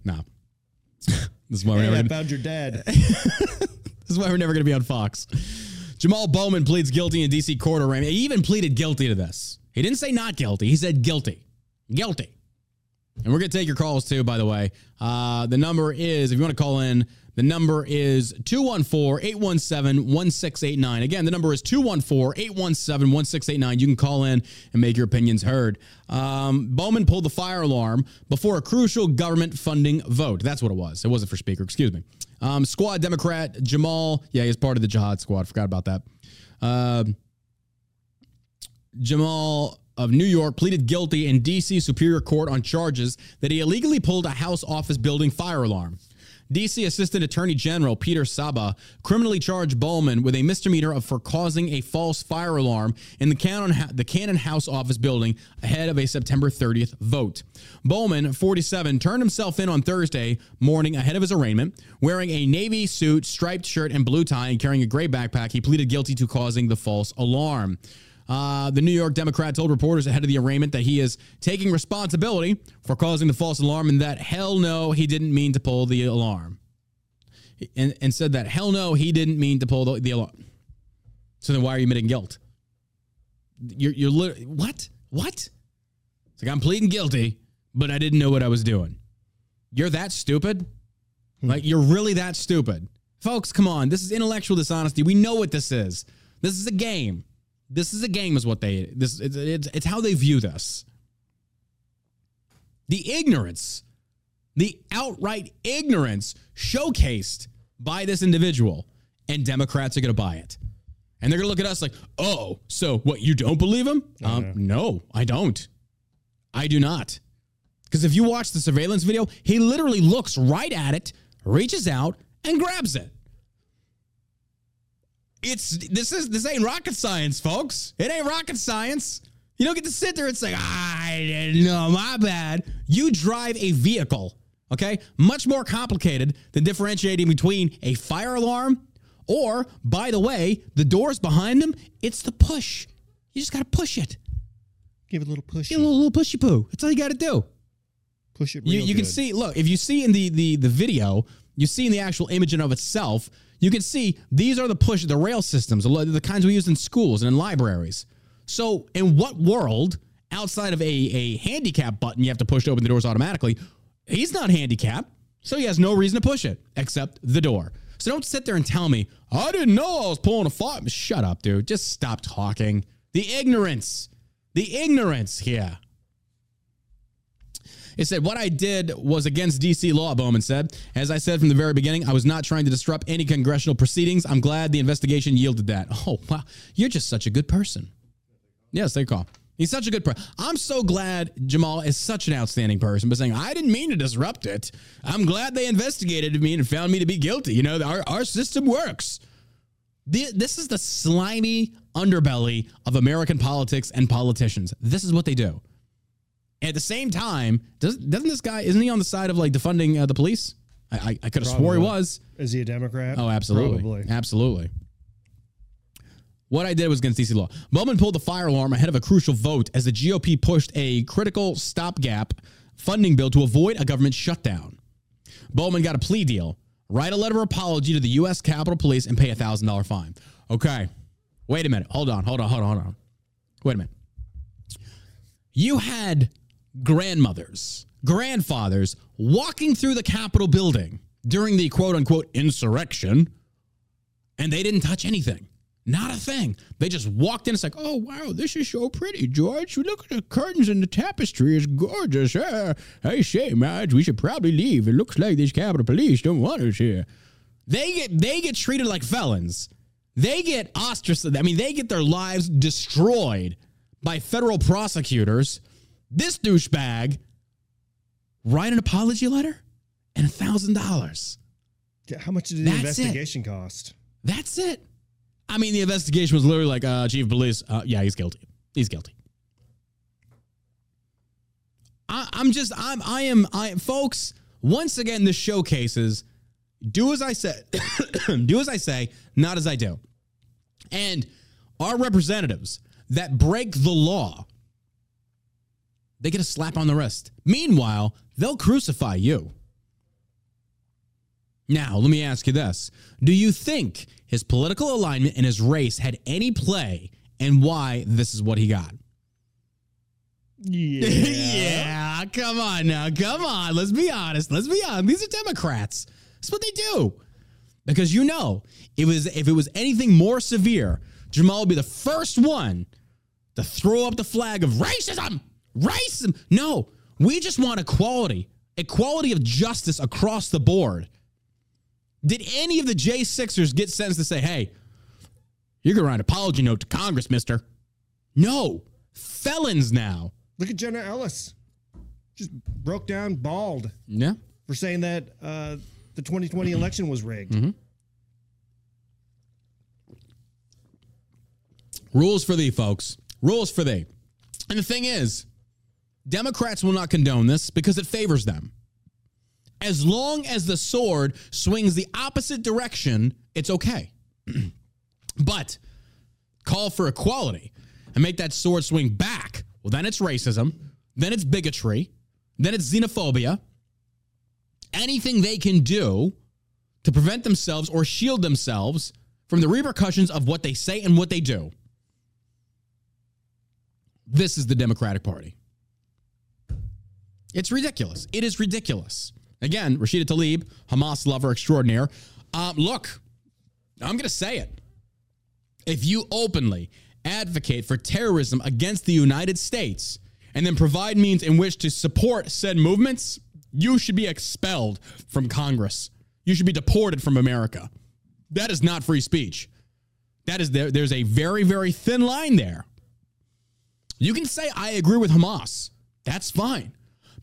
No. This is why we're never I found your dad. This is why we're never going to be on Fox. Jamaal Bowman pleads guilty in DC court arraignment. He even pleaded guilty to this. He didn't say not guilty. He said guilty. Guilty. And we're going to take your calls too, by the way. The number is, if you want to call in, the number is 214-817-1689. Again, the number is 214-817-1689. You can call in and make your opinions heard. Bowman pulled the fire alarm before a crucial government funding vote. That's what it was. It wasn't for speaker, excuse me. Squad Democrat Jamaal. Yeah, he's part of the Jihad Squad. Forgot about that. Jamaal of New York pleaded guilty in D.C. Superior Court on charges that he illegally pulled a house office building fire alarm. D.C. Assistant Attorney General Peter Saba criminally charged Bowman with a misdemeanor for causing a false fire alarm in the Cannon House office building ahead of a September 30th vote. Bowman, 47, turned himself in on Thursday morning ahead of his arraignment. Wearing a navy suit, striped shirt, and blue tie, and carrying a gray backpack, he pleaded guilty to causing the false alarm. The New York Democrat told reporters ahead of the arraignment that he is taking responsibility for causing the false alarm and that, hell no, he didn't mean to pull the alarm. And said that, hell no, he didn't mean to pull the alarm. So then why are you admitting guilt? You're literally, what? What? It's like, I'm pleading guilty, but I didn't know what I was doing. You're that stupid? Like, you're really that stupid. Folks, come on. This is intellectual dishonesty. We know what this is. This is a game. This is a game is what they, this it's how they view this. The ignorance, the outright ignorance showcased by this individual, and Democrats are going to buy it. And they're going to look at us like, oh, so what, you don't believe him? No, I don't. I do not. Because if you watch the surveillance video, he literally looks right at it, reaches out, and grabs it. This ain't rocket science, folks. It ain't rocket science. You don't get to sit there and say, I didn't know, my bad. You drive a vehicle, okay? Much more complicated than differentiating between a fire alarm or, by the way, the doors behind them, it's the push. You just got to push it. Give it a little pushy. Give it a little pushy poo. That's all you got to do. Push it real good. You can see, look, if you see in the video, you see in the actual image in of itself, you can see these are the rail systems, the kinds we use in schools and in libraries. So in what world, outside of a handicap button you have to push to open the doors automatically, he's not handicapped, so he has no reason to push it except the door. So don't sit there and tell me, I didn't know I was pulling a fire. Shut up, dude. Just stop talking. The ignorance here. It said, what I did was against D.C. law, Bowman said. As I said from the very beginning, I was not trying to disrupt any congressional proceedings. I'm glad the investigation yielded that. Oh, wow. You're just such a good person. Yes, they call. He's such a good person. I'm so glad Jamaal is such an outstanding person, but saying, I didn't mean to disrupt it. I'm glad they investigated me and found me to be guilty. You know, our system works. This is the slimy underbelly of American politics and politicians. This is what they do. And at the same time, doesn't this guy, isn't he on the side of like defunding the police? I could have swore he was. Is he a Democrat? Oh, absolutely. Probably. Absolutely. What I did was against DC law. Bowman pulled the fire alarm ahead of a crucial vote as the GOP pushed a critical stopgap funding bill to avoid a government shutdown. Bowman got a plea deal. Write a letter of apology to the U.S. Capitol Police and pay a $1,000 fine. Okay. Wait a minute. Hold on. Wait a minute. You had grandmothers, grandfathers walking through the Capitol building during the quote-unquote insurrection, and they didn't touch anything. Not a thing. They just walked in. It's like, oh, wow, this is so pretty, George. Look at the curtains and the tapestry. It's gorgeous. Hey, say, Marge, we should probably leave. It looks like these Capitol Police don't want us here. They get treated like felons. They get ostracized. I mean, they get their lives destroyed by federal prosecutors. This douchebag, write an apology letter and $1,000. How much did the investigation cost? That's it. I mean, the investigation was literally like, chief of police, yeah, he's guilty. He's guilty. Folks, once again, this showcases, do as I said, do as I say, not as I do. And our representatives that break the law, they get a slap on the wrist. Meanwhile, they'll crucify you. Now, let me ask you this. Do you think his political alignment and his race had any play in why this is what he got? Yeah. Yeah, come on now. Come on. Let's be honest. Let's be honest. These are Democrats. That's what they do. Because you know, if it was anything more severe, Jamaal would be the first one to throw up the flag of racism. Racism. No, we just want equality. Equality of justice across the board. Did any of the J6ers get sentenced to say, hey, you're going to write an apology note to Congress, mister? No. Felons now. Look at Jenna Ellis. Just broke down bald. Yeah. For saying that the 2020 election was rigged. Mm-hmm. Rules for thee, folks. Rules for thee. And the thing is, Democrats will not condone this because it favors them. As long as the sword swings the opposite direction, it's okay. But call for equality and make that sword swing back. Well, then it's racism. Then it's bigotry. Then it's xenophobia. Anything they can do to prevent themselves or shield themselves from the repercussions of what they say and what they do. This is the Democratic Party. It's ridiculous. It is ridiculous. Again, Rashida Tlaib, Hamas lover extraordinaire. Look, I'm going to say it. If you openly advocate for terrorism against the United States and then provide means in which to support said movements, you should be expelled from Congress. You should be deported from America. That is not free speech. That is there's a very, very thin line there. You can say, I agree with Hamas. That's fine.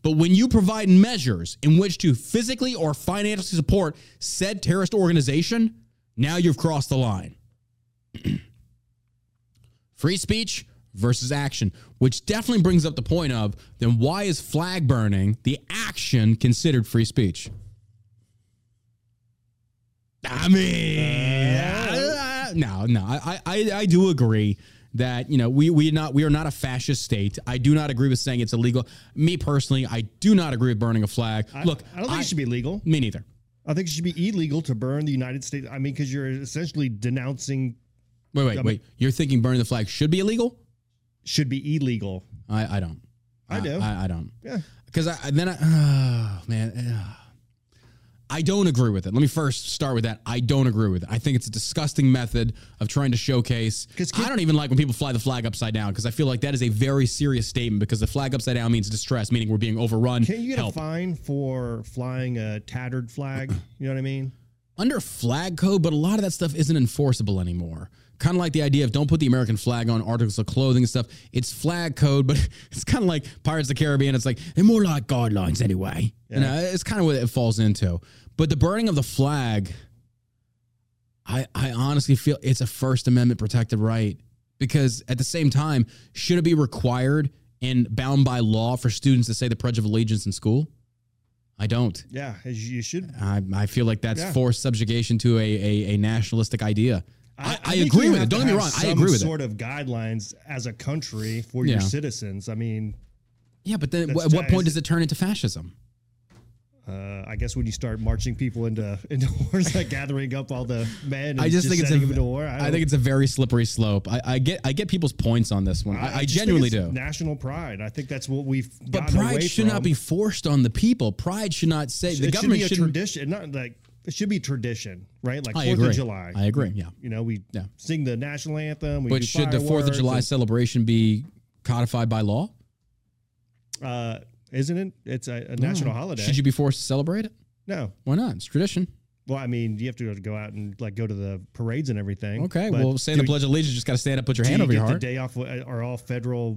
But when you provide measures in which to physically or financially support said terrorist organization, now you've crossed the line. Free speech versus action, which definitely brings up the point of, then why is flag burning the action considered free speech? I mean, I do agree that, you know, we are not a fascist state. I do not agree with saying it's illegal. Me personally, I do not agree with burning a flag. Look, I don't think it should be legal. Me neither. I think it should be illegal to burn the United States. I mean, because you're essentially denouncing. Wait. You're thinking burning the flag should be illegal? Should be illegal. I don't. I do. I don't. Yeah. Because I don't agree with it. Let me first start with that. I don't agree with it. I think it's a disgusting method of trying to showcase. I don't even like when people fly the flag upside down because I feel like that is a very serious statement because the flag upside down means distress, meaning we're being overrun. Can you get a fine for flying a tattered flag? You know what I mean? Under flag code, but a lot of that stuff isn't enforceable anymore. Kind of like the idea of don't put the American flag on articles of clothing and stuff. It's flag code, but it's kind of like Pirates of the Caribbean. It's like, they're more like guidelines anyway. Yeah. You know, it's kind of what it falls into. But the burning of the flag, I honestly feel it's a First Amendment protected right, because at the same time, should it be required and bound by law for students to say the Pledge of Allegiance in school? I don't. Yeah, as you should. I feel like that's forced subjugation to a nationalistic idea. I agree with it. Don't get me wrong. I agree with it. Some sort of guidelines as a country for your citizens. I mean, yeah, but then at what point does it turn into fascism? I guess when you start marching people into wars, like gathering up all the men. I just think it's a war. I think it's a very slippery slope. I get people's points on this one. I genuinely do. National pride. I think that's what we've. But pride should not be forced on the people. Pride should not say the government should be a tradition. Not like it should be tradition, right? Like 4th of July. I agree. Yeah. You know, we sing the national anthem. But should the 4th of July celebration be codified by law? Isn't it? It's a national holiday. Should you be forced to celebrate it? No. Why not? It's tradition. Well, I mean, you have to go out and like go to the parades and everything. Okay. Well, saying the Pledge of Allegiance, you just got to stand up, put your hand over your heart. The day off? Are all federal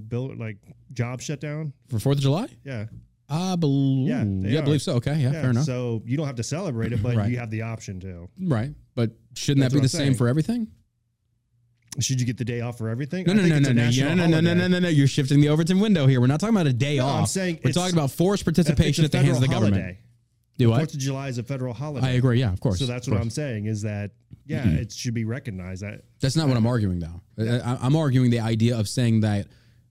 jobs shut down for 4th of July? Yeah. I believe so. Okay. Yeah. Fair enough. So you don't have to celebrate it, but you have the option to. Right. But shouldn't that be the same for everything? Should you get the day off for everything? No, no, no. You're shifting the Overton window here. We're not talking about a day off. I'm saying we're talking about forced participation at the hands of the government. Do what? 4th of July is a federal holiday. I agree. Yeah, of course. So that's what I'm saying is that, yeah, it should be recognized. That's not what I'm arguing, though. I'm arguing the idea of saying that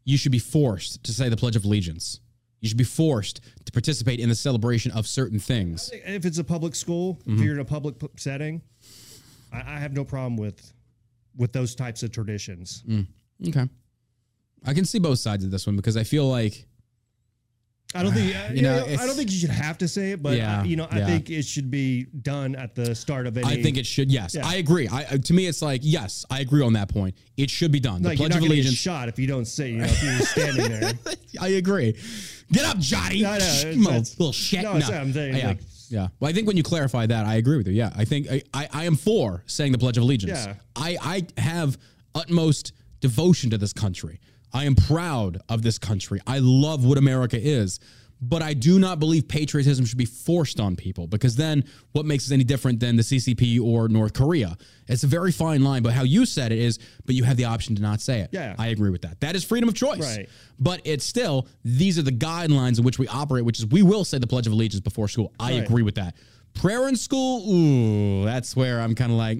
you should be forced to say the Pledge of Allegiance. You should be forced to participate in the celebration of certain things. If it's a public school, if you're in a public setting, I have no problem with those types of traditions. Okay. I can see both sides of this one because I feel like I don't think I don't think you should have to say it, but I think it should be done at the start of any. I think it should. Yes, yeah. I agree. To me, it's like yes, I agree on that point. It should be done. Like, the Pledge of Allegiance. Shot if you don't say. If you're standing there. I agree. Get up, Johnny. No, little shit. No, I'm saying. Yeah. Like, yeah. Well, I think when you clarify that, I agree with you. Yeah. I think I am for saying the Pledge of Allegiance. Yeah. I have utmost devotion to this country. I am proud of this country. I love what America is, but I do not believe patriotism should be forced on people, because then what makes us any different than the CCP or North Korea? It's a very fine line, but how you said it is, but you have the option to not say it. Yeah. I agree with that. That is freedom of choice. Right. But it's still, these are the guidelines in which we operate, which is we will say the Pledge of Allegiance before school. I agree with that. Prayer in school, ooh, that's where I'm kind of like,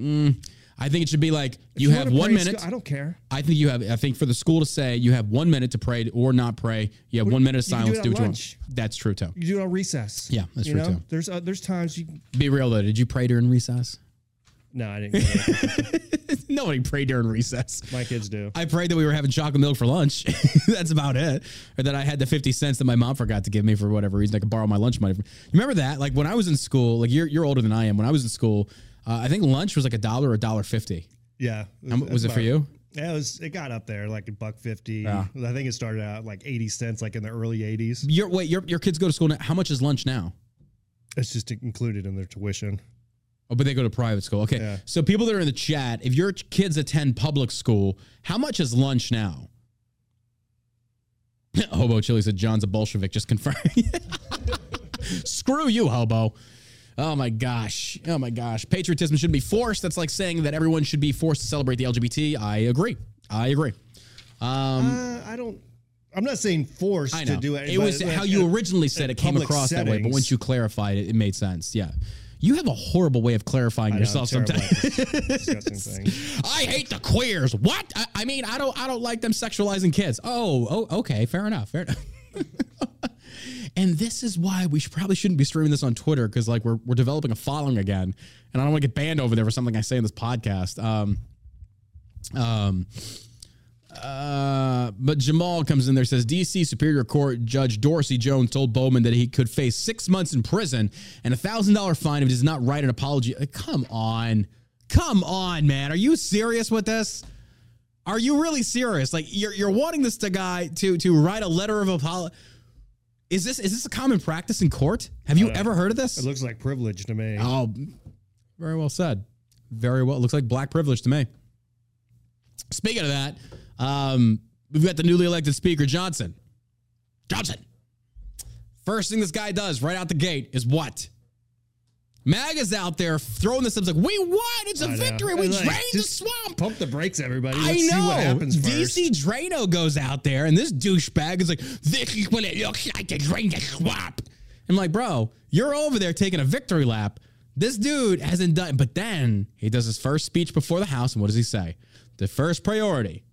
I think it should be like you have 1 minute. I don't care. I think for the school to say you have 1 minute to pray or not pray. You have 1 minute of silence. Do what you want. That's true too. You do it on recess. Yeah, that's true too. There's times you be real though. Did you pray during recess? No, I didn't. Nobody prayed during recess. My kids do. I prayed that we were having chocolate milk for lunch. That's about it. Or that I had the 50 cents that my mom forgot to give me for whatever reason. I could borrow my lunch money. You remember that? Like when I was in school, like you're older than I am. When I was in school, I think lunch was like $1 or $1.50. Yeah. Was it for you? Yeah, it got up there like $1.50. Yeah. I think it started out like 80 cents, like in the early 80s. Your kids go to school now. How much is lunch now? It's just included in their tuition. Oh, but they go to private school. Okay. Yeah. So people that are in the chat, if your kids attend public school, how much is lunch now? Hobo Chili said John's a Bolshevik. Just confirm. Screw you, Hobo. Oh, my gosh. Oh, my gosh. Patriotism shouldn't be forced. That's like saying that everyone should be forced to celebrate the LGBT. I agree. I agree. I'm not saying forced to do it. It was how you originally said it came across that way, but once you clarified it, it made sense. Yeah. You have a horrible way of clarifying yourself sometimes. Disgusting things. I hate the queers. What? I mean, I don't like them sexualizing kids. Oh, okay. Fair enough. Fair enough. And this is why we probably shouldn't be streaming this on Twitter, because like we're developing a following again, and I don't want to get banned over there for something I say in this podcast. But Jamaal comes in there, says DC Superior Court Judge Dorsey Jones told Bowman that he could face 6 months in prison and $1,000 fine if he does not write an apology. Come on, man, are you serious with this? Are you really serious? Like you're wanting this guy to write a letter of apology. Is this a common practice in court? Have you ever heard of this? It looks like privilege to me. Oh, very well said. Very well. It looks like black privilege to me. Speaking of that, we've got the newly elected Speaker, Johnson. Johnson. First thing this guy does right out the gate is what? MAGA's out there throwing this up like, we won. It's a victory. We drained the swamp. Pump the brakes, everybody. Let's see what happens first. DC Drano goes out there, and this douchebag is like, this is what it looks like to drain the swamp. I'm like, bro, you're over there taking a victory lap. This dude hasn't done, but then he does his first speech before the House, and what does he say? The first priority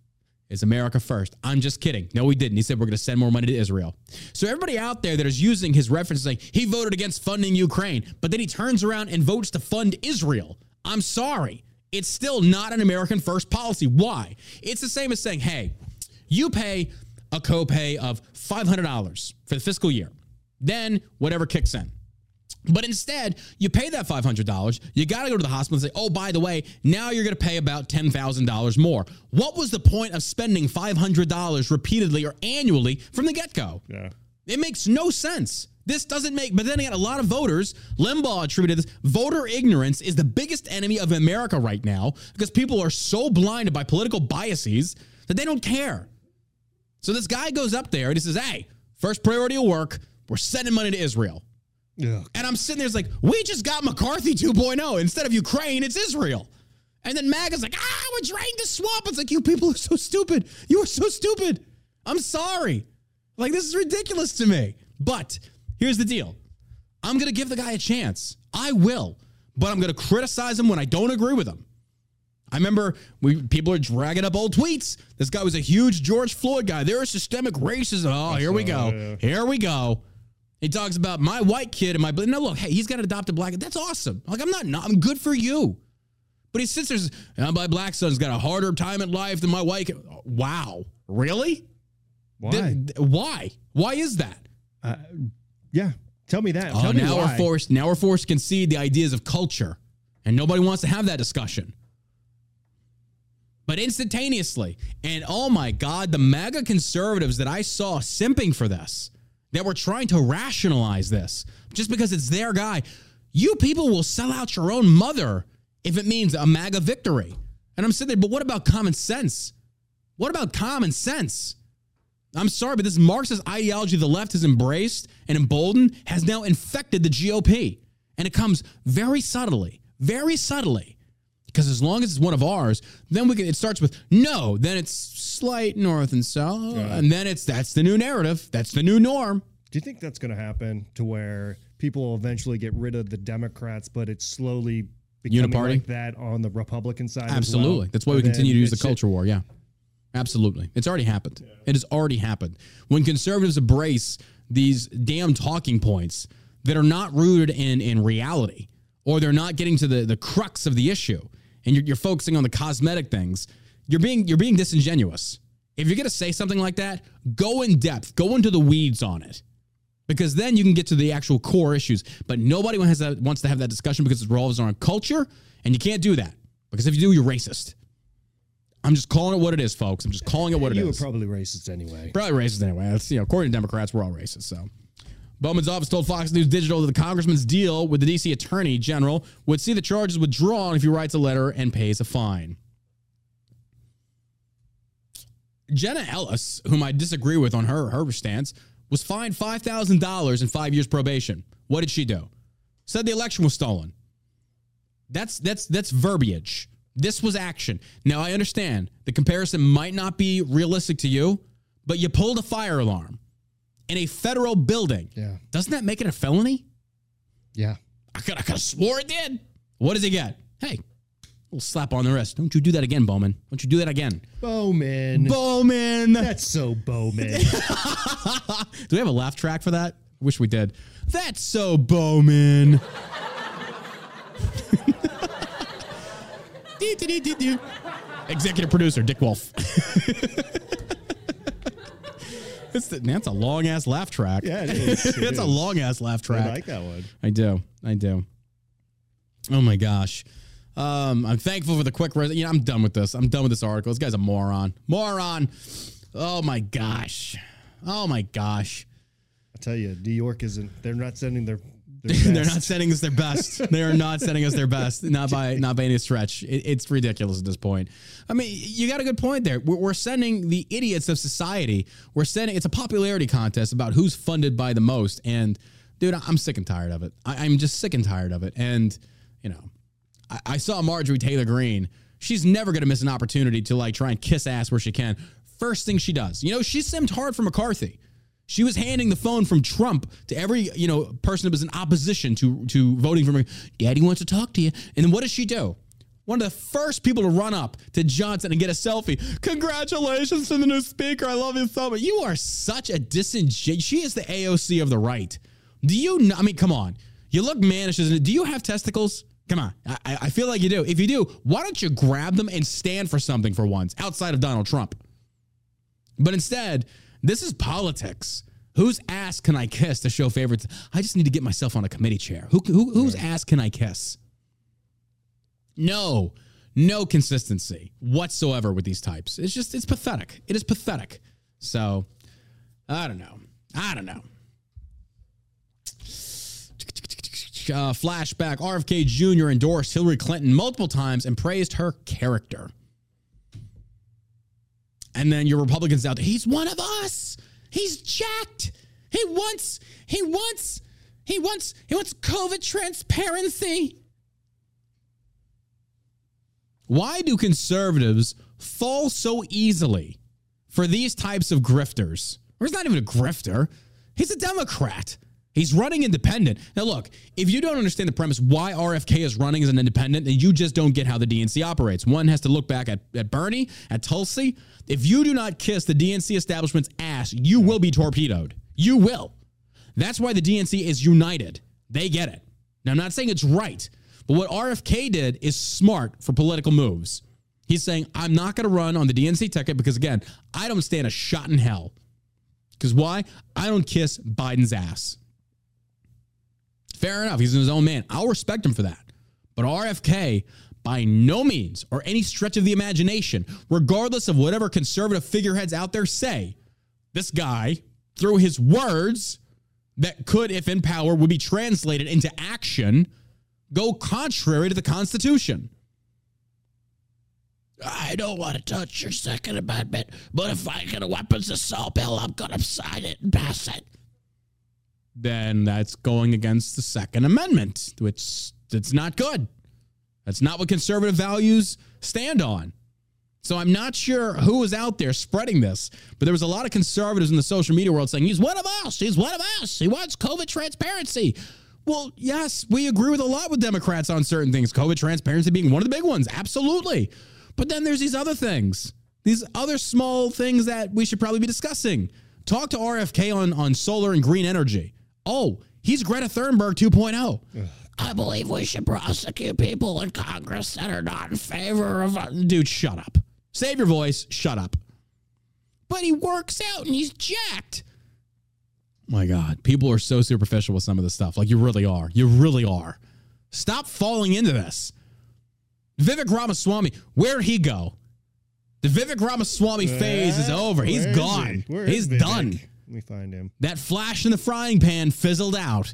is America first. I'm just kidding. No, he didn't. He said we're going to send more money to Israel. So everybody out there that is using his references like he voted against funding Ukraine, but then he turns around and votes to fund Israel. I'm sorry. It's still not an American first policy. Why? It's the same as saying, hey, you pay a copay of $500 for the fiscal year. Then whatever kicks in. But instead, you pay that $500, you got to go to the hospital and say, oh, by the way, now you're going to pay about $10,000 more. What was the point of spending $500 repeatedly or annually from the get-go? Yeah. It makes no sense. This doesn't make, but then again, a lot of voters, Limbaugh attributed this, voter ignorance is the biggest enemy of America right now because people are so blinded by political biases that they don't care. So this guy goes up there and he says, hey, first priority will work. We're sending money to Israel. Yeah. And I'm sitting there like, we just got McCarthy 2.0. Instead of Ukraine, it's Israel. And then MAGA's like, we're draining the swamp. It's like, you people are so stupid. You are so stupid. I'm sorry. Like, this is ridiculous to me. But here's the deal. I'm going to give the guy a chance. I will. But I'm going to criticize him when I don't agree with him. I remember people are dragging up old tweets. This guy was a huge George Floyd guy. There is systemic racism. Oh, here we go. Yeah. Here we go. He talks about my white kid and my black. No, look, hey, he's got to adopt a black kid. That's awesome. Like, I'm good for you. But his sister's, my black son's got a harder time in life than my white kid. Wow. Really? Why? Why? Why is that? Yeah. Tell me that. Tell me now why. Now we're forced to concede the ideas of culture. And nobody wants to have that discussion. But instantaneously, and oh my God, the MAGA conservatives that I saw simping for this, that were trying to rationalize this just because it's their guy. You people will sell out your own mother if it means a MAGA victory. And I'm sitting there, but what about common sense? What about common sense? I'm sorry, but this Marxist ideology the left has embraced and emboldened has now infected the GOP. And it comes very subtly, because as long as it's one of ours, then we can, it starts with no, then it's slight north and south, and then it's, that's the new narrative. That's the new norm. Do you think that's going to happen to where people will eventually get rid of the Democrats, but it's slowly becoming like that on the Republican side? Absolutely. As well? That's why we continue to use the culture war. Yeah, absolutely. It's already happened. Yeah. It has already happened. When conservatives embrace these damn talking points that are not rooted in reality, or they're not getting to the crux of the issue, and you're focusing on the cosmetic things, you're being disingenuous. If you're going to say something like that, go in depth, go into the weeds on it, because then you can get to the actual core issues. But nobody wants to have that discussion because it revolves around culture, and you can't do that, because if you do, you're racist. I'm just calling it what it is, folks. I'm just calling it what it is. You were probably racist anyway. That's, according to Democrats, we're all racist, so... Bowman's office told Fox News Digital that the congressman's deal with the D.C. Attorney General would see the charges withdrawn if he writes a letter and pays a fine. Jenna Ellis, whom I disagree with on her stance, was fined $5,000 and 5 years probation. What did she do? Said the election was stolen. That's verbiage. This was action. Now, I understand the comparison might not be realistic to you, but you pulled a fire alarm in a federal building. Yeah. Doesn't that make it a felony? Yeah. I could have swore it did. What does he get? Hey, a little slap on the wrist. Don't you do that again, Bowman. Don't you do that again. Bowman. That's so Bowman. Do we have a laugh track for that? I wish we did. That's so Bowman. Executive producer, Dick Wolf. That's a long-ass laugh track. Yeah, it is. It's a long-ass laugh track. I like that one. I do. Oh, my gosh. I'm thankful for the quick... I'm done with this. I'm done with this article. This guy's a moron. Oh, my gosh. I tell you, New York isn't... They're not sending their best. They're not sending us their best. They are not sending us their best. Not by any stretch. It's ridiculous at this point. I mean, you got a good point there. We're sending the idiots of society. It's a popularity contest about who's funded by the most. And dude, I'm sick and tired of it. I'm just sick and tired of it. And, you know, I saw Marjorie Taylor Greene. She's never going to miss an opportunity to, like, try and kiss ass where she can. First thing she does. You know, she simmed hard for McCarthy. She was handing the phone from Trump to every, you know, person that was in opposition to voting for McCarthy. Daddy wants to talk to you. And then what does she do? One of the first people to run up to Johnson and get a selfie. Congratulations to the new speaker. I love you so much. You are such a disingenuous. She is the AOC of the right. Do you know? I mean, come on. You look mannish. Do you have testicles? Come on. I feel like you do. If you do, why don't you grab them and stand for something for once outside of Donald Trump? But instead, this is politics. Whose ass can I kiss to show favorites? I just need to get myself on a committee chair. Whose ass can I kiss? No consistency whatsoever with these types. It's just, it's pathetic. It is pathetic. So, I don't know. Flashback, RFK Jr. endorsed Hillary Clinton multiple times and praised her character. And then your Republicans out there, he's one of us. He's jacked. He wants COVID transparency. Why do conservatives fall so easily for these types of grifters? Or he's not even a grifter. He's a Democrat. He's running independent. Now, look, if you don't understand the premise why RFK is running as an independent, then you just don't get how the DNC operates. One has to look back at Bernie, at Tulsi. If you do not kiss the DNC establishment's ass, you will be torpedoed. You will. That's why the DNC is united. They get it. Now, I'm not saying it's right. But what RFK did is smart for political moves. He's saying, I'm not going to run on the DNC ticket because, again, I don't stand a shot in hell. Because why? I don't kiss Biden's ass. Fair enough. He's his own man. I'll respect him for that. But RFK, by no means or any stretch of the imagination, regardless of whatever conservative figureheads out there say, this guy, through his words that could, if in power, would be translated into action, go contrary to the Constitution. I don't want to touch your Second Amendment, but if I get a weapons assault bill, I'm going to sign it and pass it. Then that's going against the Second Amendment, which that's not good. That's not what conservative values stand on. So I'm not sure who is out there spreading this, but there was a lot of conservatives in the social media world saying, he's one of us, he's one of us, he wants COVID transparency. Well, yes, we agree with a lot with Democrats on certain things, COVID transparency being one of the big ones, absolutely. But then there's these other things, these other small things that we should probably be discussing. Talk to RFK on solar and green energy. Oh, he's Greta Thunberg 2.0. I believe we should prosecute people in Congress that are not in favor of... Dude, shut up. Save your voice, shut up. But he works out and he's jacked. My God, people are so superficial with some of this stuff. Like, you really are. You really are. Stop falling into this. Vivek Ramaswamy, where'd he go? The Vivek Ramaswamy phase is over. He's gone. He's done. Let me find him. That flash in the frying pan fizzled out.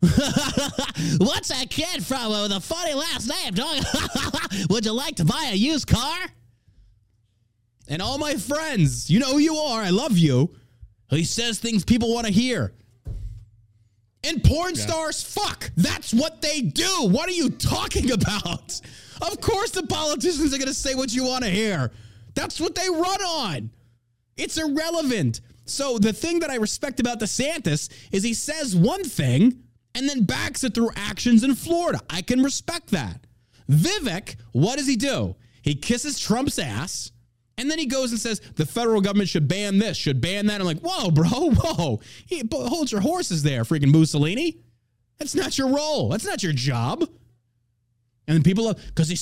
What's that kid from with a funny last name doing? Would you like to buy a used car? And all my friends, you know who you are. I love you. He says things people want to hear. And porn stars, fuck. That's what they do. What are you talking about? Of course the politicians are going to say what you want to hear. That's what they run on. It's irrelevant. So the thing that I respect about DeSantis is he says one thing and then backs it through actions in Florida. I can respect that. Vivek, what does he do? He kisses Trump's ass. And then he goes and says, the federal government should ban this, should ban that. I'm like, whoa, bro, whoa. Hold your horses there, freaking Mussolini. That's not your role. That's not your job. And then people, because he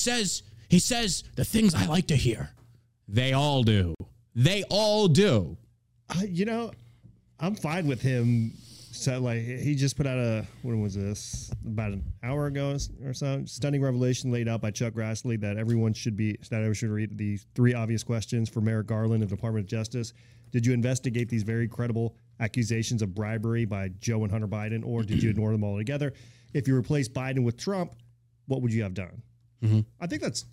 says the things I like to hear. They all do. They all do. You know, I'm fine with him. So, like, he just put out when was this? About an hour ago or so. Stunning revelation laid out by Chuck Grassley that everyone should read the three obvious questions for Merrick Garland of the Department of Justice. Did you investigate these very credible accusations of bribery by Joe and Hunter Biden, or did you ignore them altogether? If you replaced Biden with Trump, what would you have done? Mm-hmm. I think that's...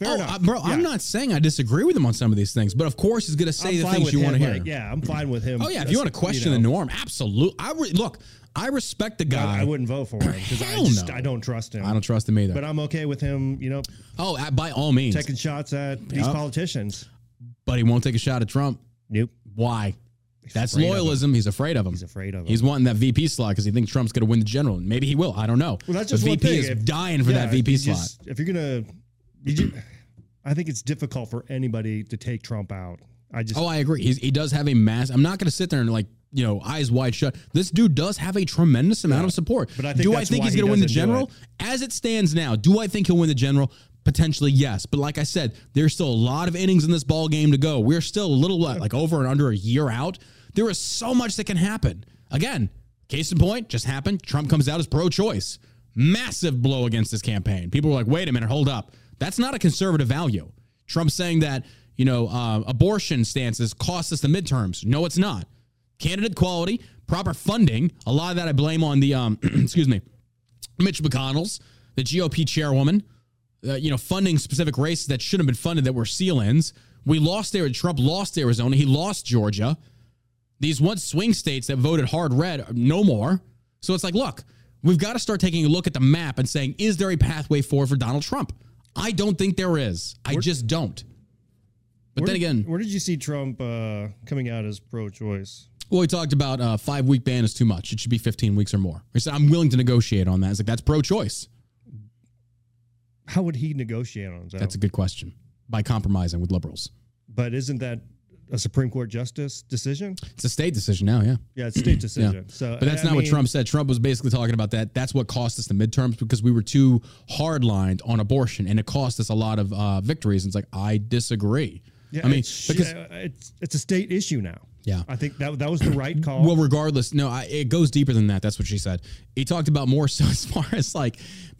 Fair enough. Bro, yeah. I'm not saying I disagree with him on some of these things, but of course he's going to say the things you want to hear. Yeah, I'm fine with him. Oh yeah, if you want to question the norm, absolutely. Look, I respect the guy. I wouldn't vote for him because I don't trust him. I don't trust him either. But I'm okay with him, you know. Oh, by all means. Taking shots at these politicians. But he won't take a shot at Trump. Nope. Why? That's loyalism. He's afraid of him. He's afraid of him. He's wanting that VP slot because he thinks Trump's going to win the general. Maybe he will. I don't know. Well, that's just one thing. VP is dying for that VP slot. If you're going to... I think it's difficult for anybody to take Trump out. Oh, I agree. He does have a mass. I'm not going to sit there and eyes wide shut. This dude does have a tremendous amount of support. But do I think he's going to win the general? As it stands now, do I think he'll win the general? Potentially, yes. But like I said, there's still a lot of innings in this ball game to go. We're still a little over and under a year out. There is so much that can happen. Again, case in point, just happened. Trump comes out as pro-choice. Massive blow against his campaign. People were like, wait a minute, hold up. That's not a conservative value. Trump's saying that, abortion stances cost us the midterms. No, it's not. Candidate quality, proper funding. A lot of that I blame on the, Mitch McConnell's, the GOP chairwoman, funding specific races that shouldn't have been funded that were seal-ins. Trump lost Arizona. He lost Georgia. These once swing states that voted hard red, no more. So it's like, look, we've got to start taking a look at the map and saying, is there a pathway forward for Donald Trump? I don't think there is. I just don't. But then again... Where did you see Trump coming out as pro-choice? Well, he talked about a 5-week ban is too much. It should be 15 weeks or more. He said, I'm willing to negotiate on that. It's like, that's pro-choice. How would he negotiate on that? That's a good question. By compromising with liberals. But isn't that a Supreme Court justice decision? It's a state decision now, yeah. Yeah, it's a state decision. Yeah. So, but that's not what Trump said. Trump was basically talking about that. That's what cost us the midterms because we were too hard-lined on abortion, and it cost us a lot of victories. And it's like, I disagree. Yeah, I mean, it's a state issue now. Yeah, I think that was the right call. Well, regardless, no, it goes deeper than that. That's what she said. He talked about more so as far as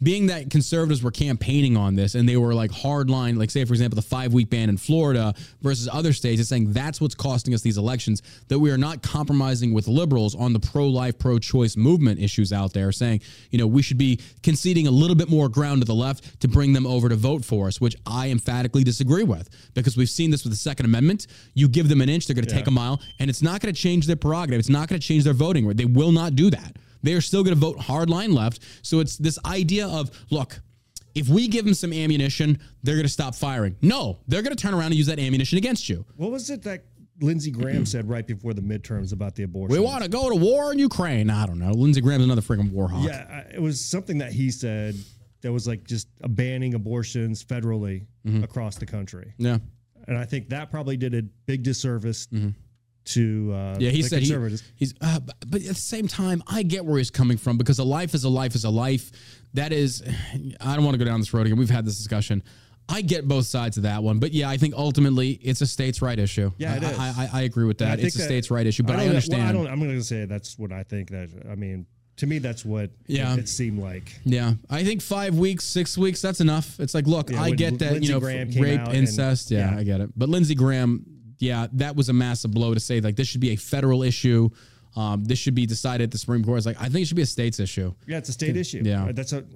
being that conservatives were campaigning on this and they were hardline, say, for example, the 5-week ban in Florida versus other states. It's saying that's what's costing us these elections, that we are not compromising with liberals on the pro-life, pro-choice movement issues out there, saying, we should be conceding a little bit more ground to the left to bring them over to vote for us, which I emphatically disagree with because we've seen this with the Second Amendment. You give them an inch, they're going to take a mile. And it's not going to change their prerogative. It's not going to change their voting rate. They will not do that. They are still going to vote hardline left. So it's this idea of, look, if we give them some ammunition, they're going to stop firing. No, they're going to turn around and use that ammunition against you. What was it that Lindsey Graham said right before the midterms about the abortion? We want to go to war in Ukraine. I don't know. Lindsey Graham's another freaking war hawk. Yeah, it was something that he said that was just banning abortions federally across the country. Yeah. And I think that probably did a big disservice to but at the same time, I get where he's coming from because a life is a life is a life. That is, I don't want to go down this road again. We've had this discussion. I get both sides of that one, but yeah, I think ultimately it's a states' right issue. Yeah, it is. I agree with that. It's a states' right issue, but I understand. I'm going to say that's what I think. To me, that's what it seemed like. Yeah. I think 5 weeks, 6 weeks, that's enough. It's like, look, I get that, rape, incest. Yeah, I get it. But Lindsey Graham, yeah, that was a massive blow to say, this should be a federal issue. This should be decided at the Supreme Court. It's I think it should be a state's issue. Yeah, it's a state issue. Yeah.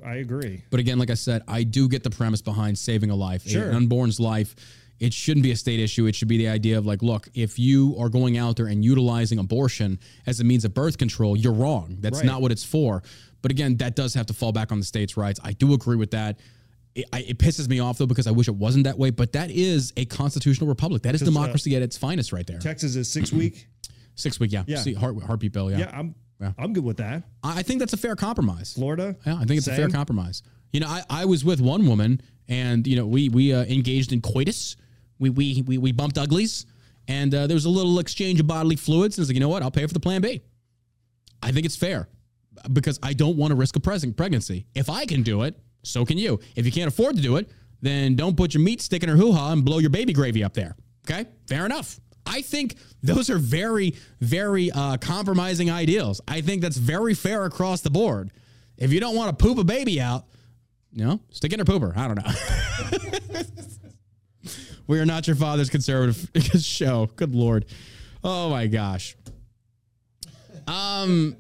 I agree. But again, like I said, I do get the premise behind saving a life. Sure. An unborn's life. It shouldn't be a state issue. It should be the idea of look, if you are going out there and utilizing abortion as a means of birth control, you're wrong. That's not what it's for. But again, that does have to fall back on the states' rights. I do agree with that. It pisses me off, though, because I wish it wasn't that way. But that is a constitutional republic. That is democracy at its finest right there. Texas is 6-week? 6-week, yeah. See, heartbeat bill, yeah. Yeah, I'm good with that. I think that's a fair compromise. Florida? Yeah, I think it's a fair compromise. I was with one woman, and, we engaged in coitus. We bumped uglies, and there was a little exchange of bodily fluids. And it's like, you know what? I'll pay for the plan B. I think it's fair because I don't want to risk a pregnancy. If I can do it, so can you. If you can't afford to do it, then don't put your meat stick in her hoo-ha and blow your baby gravy up there. Okay? Fair enough. I think those are very, very compromising ideals. I think that's very fair across the board. If you don't want to poop a baby out, stick in her pooper. I don't know. We are not your father's conservative show. Good Lord. Oh, my gosh. Oh,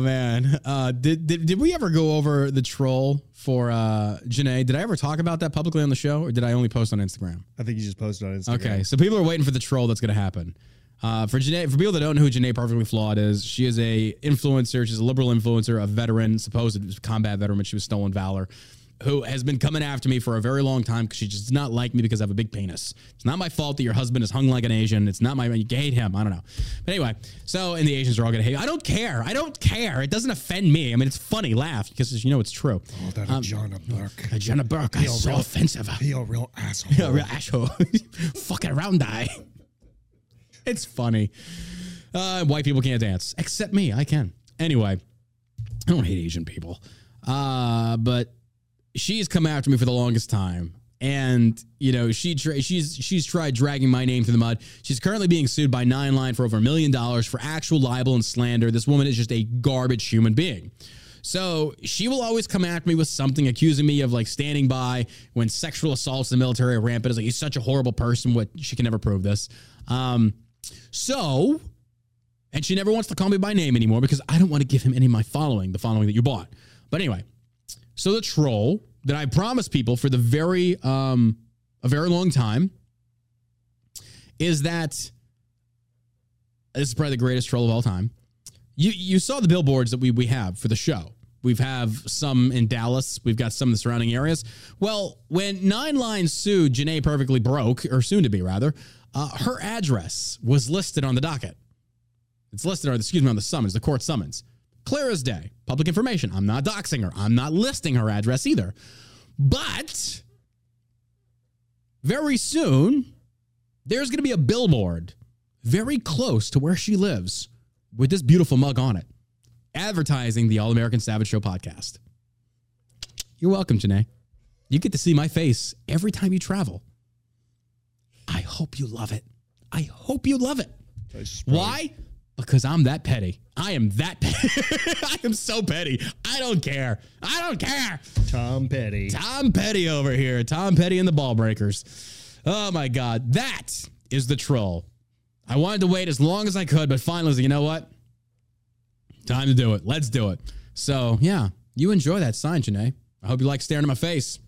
man. Did we ever go over the troll for Janae. Did I ever talk about that publicly on the show, or did I only post on Instagram? I think you just posted on Instagram. Okay, so people are waiting for the troll that's going to happen. For Janae, for people that don't know who Janae Perfectly Flawed is, she is a influencer. She's a liberal influencer, a veteran, supposed combat veteran, but she was stolen valor, who has been coming after me for a very long time because she just does not like me because I have a big penis. It's not my fault that your husband is hung like an Asian. It's not my, you hate him. I don't know. But anyway, so, and the Asians are all going to hate you. I don't care. I don't care. It doesn't offend me. I mean, it's funny. Laugh because you know it's true. Oh, that Ajana Burke. He's so offensive. He's a real asshole. He's a real asshole. Fucking round eye. It's funny. White people can't dance. Except me. I can. Anyway, I don't hate Asian people. But she's come after me for the longest time, and you know she's tried dragging my name through the mud. She's currently being sued by Nine Line for over $1 million for actual libel and slander. This woman is just a garbage human being. So she will always come after me with something, accusing me of like standing by when sexual assaults in the military are rampant. It's like, he's such a horrible person. What, she can never prove this. So, and she never wants to call me by name anymore because I don't want to give him any of my following, the following that you bought. But anyway, so the troll that I promised people for the very, a very long time is that, this is probably the greatest troll of all time. You saw the billboards that we have for the show. We've have some in Dallas. We've got some in the surrounding areas. Well, when Nine Line sued Janae Perfectly Broke, or soon to be rather, her address was listed on the docket. It's listed, or excuse me, on the summons, the court summons. Clear as day, public information. I'm not doxing her. I'm not listing her address either. But very soon, there's going to be a billboard very close to where she lives with this beautiful mug on it, advertising the All American Savage Show podcast. You're welcome, Janae. You get to see my face every time you travel. I hope you love it. I hope you love it. Why? Because I'm that petty. I am that petty. I am so petty. I don't care. I don't care. Tom Petty. Tom Petty over here. Tom Petty and the Ball Breakers. Oh, my God. That is the troll. I wanted to wait as long as I could, but finally, you know what? Time to do it. Let's do it. So, yeah, you enjoy that sign, Janae. I hope you like staring at my face.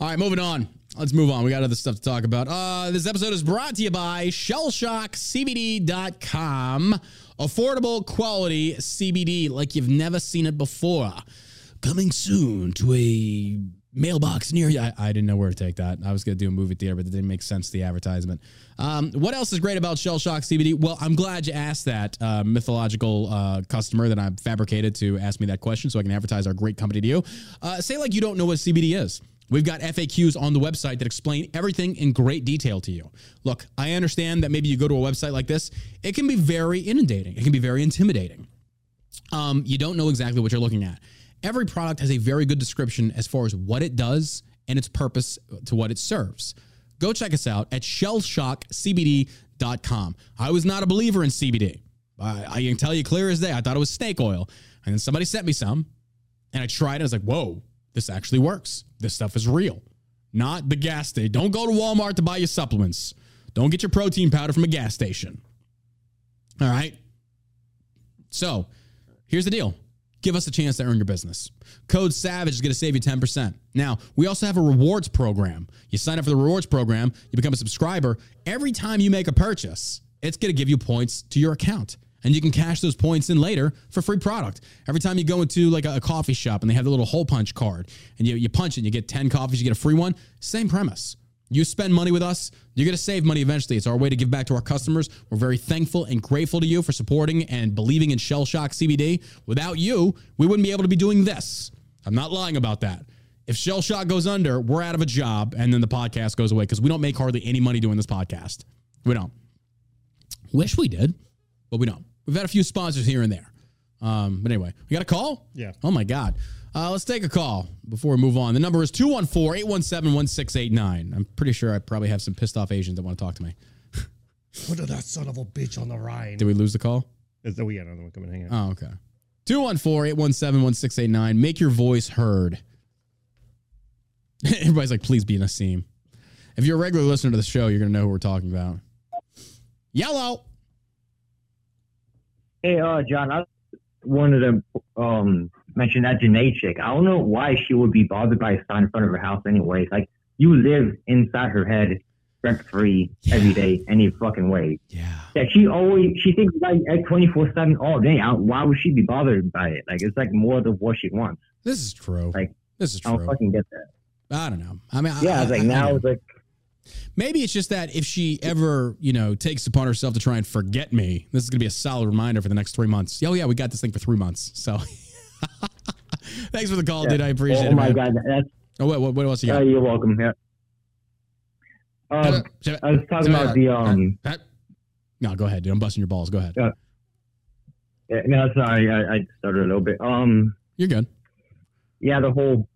All right, moving on. Let's move on. We got other stuff to talk about. This episode is brought to you by ShellshockCBD.com. Affordable quality CBD like you've never seen it before. Coming soon to a mailbox near you. I didn't know where to take that. I was going to do a movie theater, but it didn't make sense, the advertisement. What else is great about ShellshockCBD? Well, I'm glad you asked that mythological customer that I've fabricated to ask me that question so I can advertise our great company to you. Say like you don't know what CBD is. We've got FAQs on the website that explain everything in great detail to you. Look, I understand that maybe you go to a website like this. It can be very inundating. It can be very intimidating. You don't know exactly what you're looking at. Every product has a very good description as far as what it does and its purpose to what it serves. Go check us out at ShellshockCBD.com. I was not a believer in CBD. I can tell you clear as day. I thought it was snake oil. And then somebody sent me some, and I tried it. I was like, whoa. This actually works. This stuff is real. Not the gas station. Don't go to Walmart to buy your supplements. Don't get your protein powder from a gas station. All right? So, here's the deal. Give us a chance to earn your business. Code SAVAGE is going to save you 10%. Now, we also have a rewards program. You sign up for the rewards program. You become a subscriber. Every time you make a purchase, it's going to give you points to your account. And you can cash those points in later for free product. Every time you go into like a coffee shop and they have the little hole punch card and you punch it and you get 10 coffees, you get a free one. Same premise. You spend money with us, you're going to save money eventually. It's our way to give back to our customers. We're very thankful and grateful to you for supporting and believing in Shell Shock CBD. Without you, we wouldn't be able to be doing this. I'm not lying about that. If Shell Shock goes under, we're out of a job and then the podcast goes away because we don't make hardly any money doing this podcast. We don't. Wish we did, but we don't. We've had a few sponsors here and there. But anyway, we got a call? Yeah. Oh, my God. Let's take a call before we move on. The number is 214-817-1689. I'm pretty sure I probably have some pissed off Asians that want to talk to me. Put that son of a bitch on the Rhine. Did we lose the call? We had another one coming. Hang on. Oh, okay. 214-817-1689. Make your voice heard. Everybody's like, please be Nassim. If you're a regular listener to the show, you're going to know who we're talking about. Yellow. Hey, John, I wanted to mentioned that Janae chick. I don't know why she would be bothered by a sign in front of her house anyways. Like, you live inside her head rent-free every day, any fucking way. Yeah. Yeah, she thinks like at 24/7 all day. Why would she be bothered by it? Like, it's like more of what she wants. This is true. Like, this is true. I don't fucking get that. I don't know. I mean, yeah, maybe it's just that if she ever, takes upon herself to try and forget me, this is going to be a solid reminder for the next 3 months. Oh, yeah, we got this thing for 3 months. So thanks for the call, dude. I appreciate it. Oh, my God. What else you got? You're welcome. Yeah. I was talking about the... No, go ahead, dude. I'm busting your balls. Go ahead. No, sorry. I stuttered a little bit. You're good. Yeah, the whole...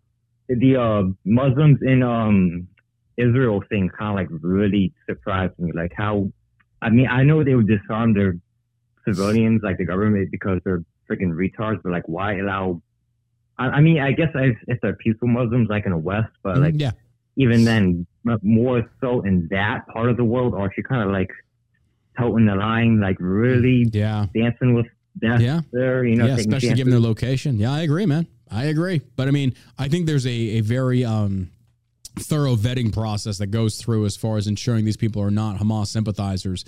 The Muslims in... Israel thing kind of like really surprised me. Like how, I mean, I know they would disarm their civilians, like the government, because they're freaking retards, but like why allow, I mean, I guess if they're peaceful Muslims, like in the West, but like even then more so in that part of the world, or she kind of like toting the line, like really dancing with death there, especially chances. Given their location. Yeah, I agree, man. I agree. But I mean, I think there's a very, thorough vetting process that goes through as far as ensuring these people are not Hamas sympathizers.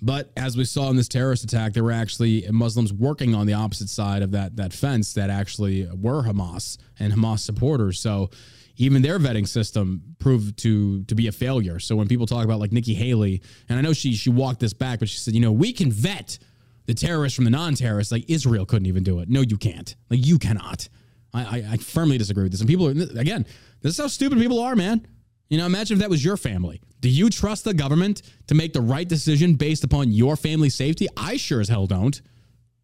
But as we saw in this terrorist attack, there were actually Muslims working on the opposite side of that fence that actually were Hamas and Hamas supporters. So even their vetting system proved to be a failure. So when people talk about like Nikki Haley, and I know she walked this back, but she said, we can vet the terrorists from the non-terrorists. Like Israel couldn't even do it. No, you can't. Like you cannot. I firmly disagree with this. And people are, again, this is how stupid people are, man. Imagine if that was your family. Do you trust the government to make the right decision based upon your family's safety? I sure as hell don't.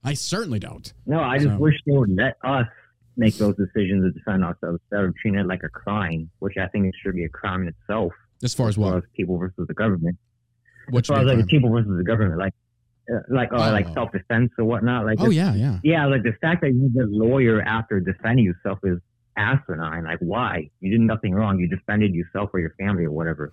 I certainly don't. No, I just wish they would let us make those decisions and defend ourselves instead of treating it like a crime, which I think it should be a crime in itself. As far as what? As far as people versus the government. As far as like people versus the government, like self-defense or whatnot. Like, yeah. Like the fact that you need a lawyer after defending yourself is asinine. Like, why? You did nothing wrong. You defended yourself or your family or whatever.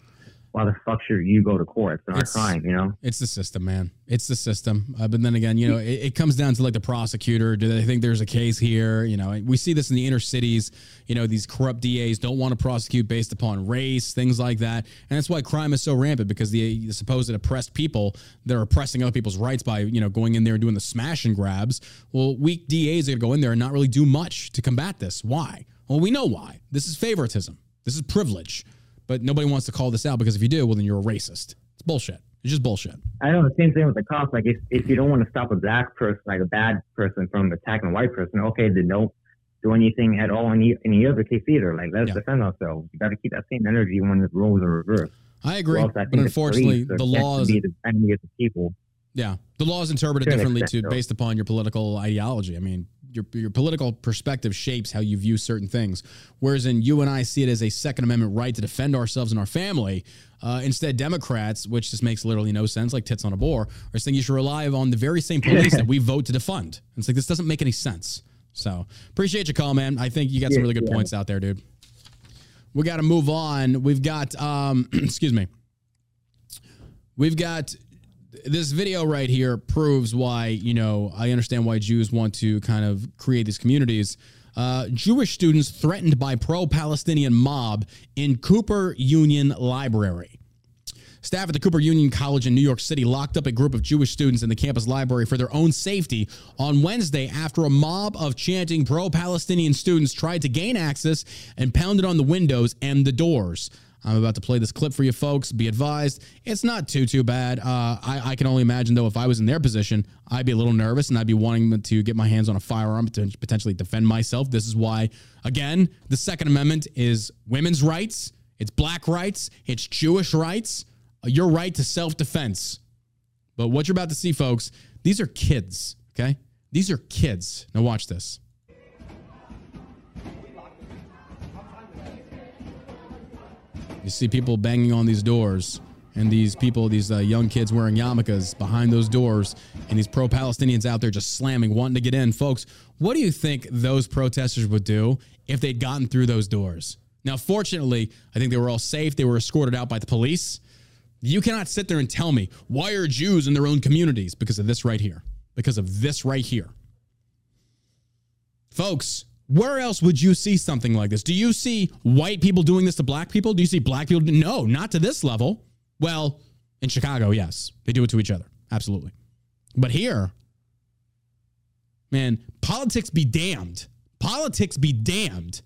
Why the fuck should you go to court? It's not a crime, It's the system, man. It's the system. But then again, it comes down to like the prosecutor. Do they think there's a case here? We see this in the inner cities. These corrupt DAs don't want to prosecute based upon race, things like that. And that's why crime is so rampant, because the supposed oppressed people, they're oppressing other people's rights by, going in there and doing the smash and grabs. Well, weak DAs are going to go in there and not really do much to combat this. Why? Well, we know why. This is favoritism. This is privilege. But nobody wants to call this out, because if you do, well, then you're a racist. It's bullshit. It's just bullshit. I know the same thing with the cops. Like, if you don't want to stop a black person, like a bad person, from attacking a white person, okay, then don't do anything at all in any other case either. Like, let's defend ourselves. You got to keep that same energy when the roles are reversed. I agree. Else, but unfortunately, the laws... be the enemy of the people. Yeah. The law is interpreted differently based upon your political ideology. I mean, your political perspective shapes how you view certain things. Whereas in you and I see it as a Second Amendment right to defend ourselves and our family. Instead, Democrats, which just makes literally no sense, like tits on a boar, are saying you should rely on the very same police that we vote to defund. And it's like, this doesn't make any sense. So appreciate your call, man. I think you got some really good points out there, dude. We got to move on. We've got, excuse me. We've got... This video right here proves why, I understand why Jews want to kind of create these communities. Jewish students threatened by pro-Palestinian mob in Cooper Union Library. Staff at the Cooper Union College in New York City locked up a group of Jewish students in the campus library for their own safety on Wednesday after a mob of chanting pro-Palestinian students tried to gain access and pounded on the windows and the doors. I'm about to play this clip for you folks. Be advised, it's not too bad. I can only imagine, though, if I was in their position, I'd be a little nervous and I'd be wanting to get my hands on a firearm to potentially defend myself. This is why, again, the Second Amendment is women's rights. It's black rights. It's Jewish rights. Your right to self-defense. But what you're about to see, folks, these are kids, okay? These are kids. Now watch this. You see people banging on these doors, and these people, these young kids wearing yarmulkes behind those doors, and these pro-Palestinians out there just slamming, wanting to get in. Folks, what do you think those protesters would do if they'd gotten through those doors? Now, fortunately, I think they were all safe. They were escorted out by the police. You cannot sit there and tell me, why are Jews in their own communities? Because of this right here. Because of this right here. Folks, Where else would you see something like this? Do you see white people doing this to black people? Do you see black people? No, not to this level. Well, in Chicago, yes. They do it to each other. Absolutely. But here, man, politics be damned. Politics be damned.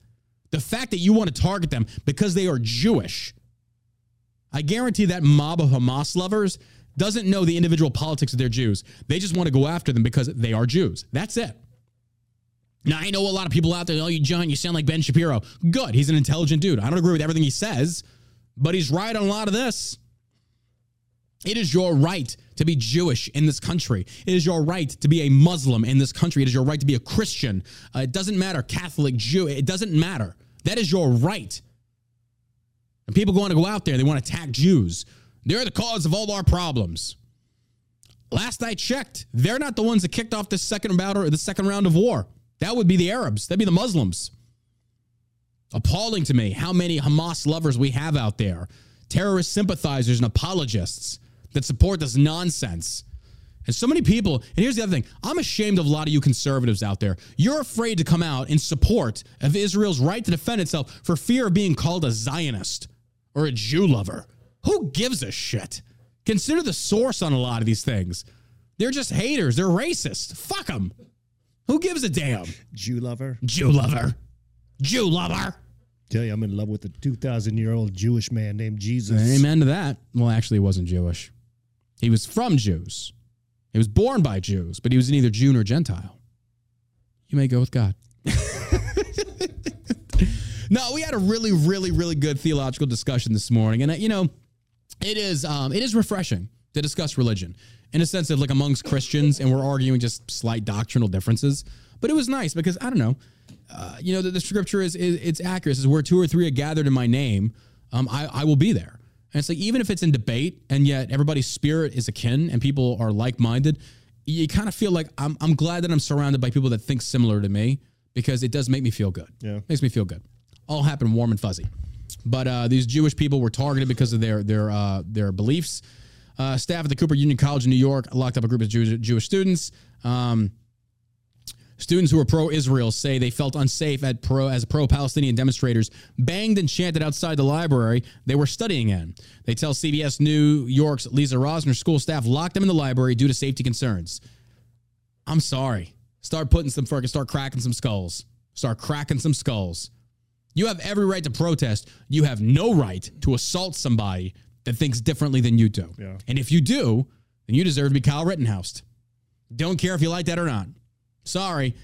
The fact that you want to target them because they are Jewish. I guarantee that mob of Hamas lovers doesn't know the individual politics of their Jews. They just want to go after them because they are Jews. That's it. Now, I know a lot of people out there, oh, you John, you sound like Ben Shapiro. Good. He's an intelligent dude. I don't agree with everything he says, but he's right on a lot of this. It is your right to be Jewish in this country. It is your right to be a Muslim in this country. It is your right to be a Christian. It doesn't matter, Catholic, Jew. It doesn't matter. That is your right. And people want to go out there. They want to attack Jews. They're the cause of all our problems. Last I checked, they're not the ones that kicked off the second round of war. That would be the Arabs. That'd be the Muslims. Appalling to me how many Hamas lovers we have out there. Terrorist sympathizers and apologists that support this nonsense. And so many people, and here's the other thing. I'm ashamed of a lot of you conservatives out there. You're afraid to come out in support of Israel's right to defend itself for fear of being called a Zionist or a Jew lover. Who gives a shit? Consider the source on a lot of these things. They're just haters. They're racist. Fuck them. Who gives a damn? Jew lover. Jew lover. Jew lover. Tell you, I'm in love with a 2,000-year-old Jewish man named Jesus. Amen to that. Well, actually, he wasn't Jewish. He was from Jews. He was born by Jews, but he was neither Jew nor Gentile. You may go with God. No, we had a really, really, really good theological discussion this morning. And, you know, it is refreshing to discuss religion in a sense of like amongst Christians, and we're arguing just slight doctrinal differences. But it was nice because, I don't know, you know, the scripture is it's accurate. It says where two or three are gathered in my name, I will be there. And it's like, even if it's in debate and yet everybody's spirit is akin and people are like-minded, you kind of feel like I'm glad that I'm surrounded by people that think similar to me because it does make me feel good. Yeah. Makes me feel good. All happened warm and fuzzy. But these Jewish people were targeted because of their beliefs. Staff at the Cooper Union College in New York locked up a group of Jewish students. Students who were pro-Israel say they felt unsafe as pro-Palestinian demonstrators banged and chanted outside the library they were studying in. They tell CBS New York's Lisa Rosner school staff locked them in the library due to safety concerns. I'm sorry. Start cracking some skulls. Start cracking some skulls. You have every right to protest. You have no right to assault somebody that thinks differently than you do. Yeah. And if you do, then you deserve to be Kyle Rittenhouse. Don't care if you like that or not. Sorry,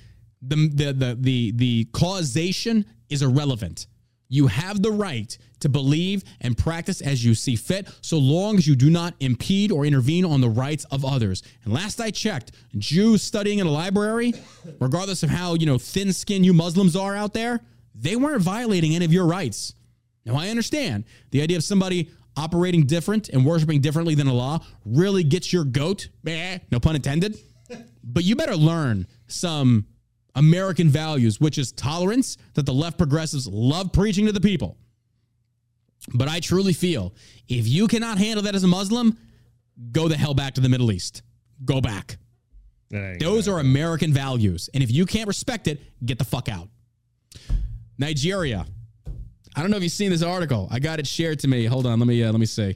the causation is irrelevant. You have the right to believe and practice as you see fit, so long as you do not impede or intervene on the rights of others. And last I checked, Jews studying in a library, regardless of how, you know, thin-skinned you Muslims are out there, they weren't violating any of your rights. Now, I understand the idea of somebody operating different and worshiping differently than Allah really gets your goat, no pun intended, but you better learn some American values, which is tolerance that the left progressives love preaching to the people. But I truly feel if you cannot handle that as a Muslim, go the hell back to the Middle East. Go back. Those are American values. And if you can't respect it, get the fuck out. Nigeria. I don't know if you've seen this article. I got it shared to me. Hold on. Let me see.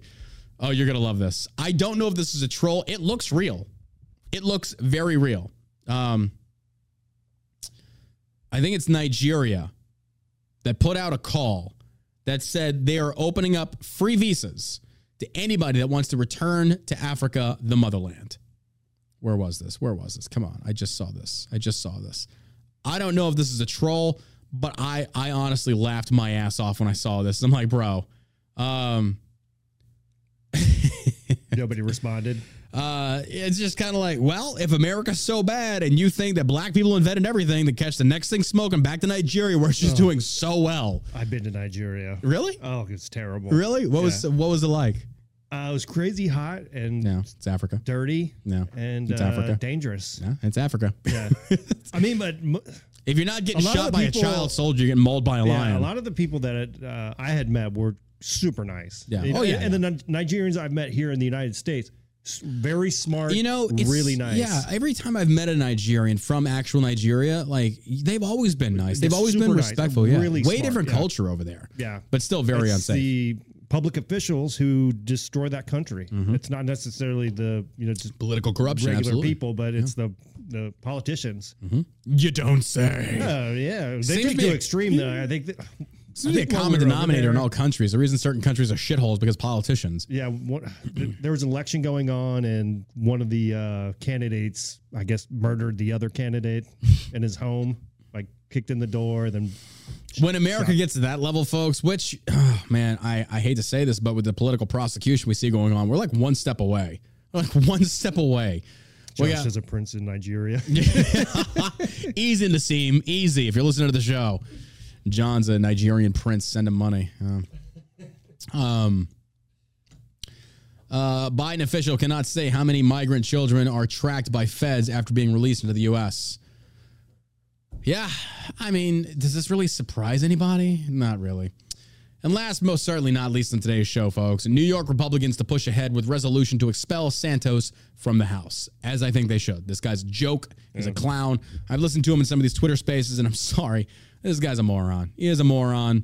Oh, you're going to love this. I don't know if this is a troll. It looks real. It looks very real. I think it's Nigeria that put out a call that said they are opening up free visas to anybody that wants to return to Africa, the motherland. Where was this? Come on. I just saw this. I don't know if this is a troll, but I honestly laughed my ass off when I saw this. I'm like, bro. Nobody responded. It's just kind of like, well, if America's so bad and you think that black people invented everything to catch the next thing smoking, back to Nigeria where she's doing so well. I've been to Nigeria. Really? Oh, it's terrible. Really? What was it like? It was crazy hot and no, it's Africa. Dirty. No, and it's Africa. Dangerous. No, it's Africa. Yeah. I mean, but if you're not getting shot by a child soldier, you're getting mauled by a lion. A lot of the people that I had met were super nice. Yeah. You know, and the Nigerians I've met here in the United States, Very smart, you know, really nice. Yeah, every time I've met a Nigerian from actual Nigeria, like, they've always been nice. They've always been respectful. Nice. Yeah, really way smart, different culture over there. Yeah, but still very unsafe. The public officials who destroy that country. Mm-hmm. It's not necessarily the just political corruption, regular people, but it's the politicians. Mm-hmm. You don't say. Oh yeah, they seems take to extreme though. I think. It's really a common denominator in all countries. The reason certain countries are shitholes because politicians. Yeah, there was an election going on, and one of the candidates, I guess, murdered the other candidate in his home, like kicked in the door. Then, when America gets to that level, folks, which, oh, man, I hate to say this, but with the political prosecution we see going on, we're like one step away. We're like one step away. Josh is a prince in Nigeria. Easy to seem easy if you're listening to the show. John's a Nigerian prince. Send him money. Biden official cannot say how many migrant children are tracked by feds after being released into the U.S. Yeah, I mean, does this really surprise anybody? Not really. And last, most certainly not least in today's show, folks, New York Republicans to push ahead with resolution to expel Santos from the House, as I think they should. This guy's a joke. He's a clown. I've listened to him in some of these Twitter spaces, and I'm sorry. This guy's a moron. He is a moron.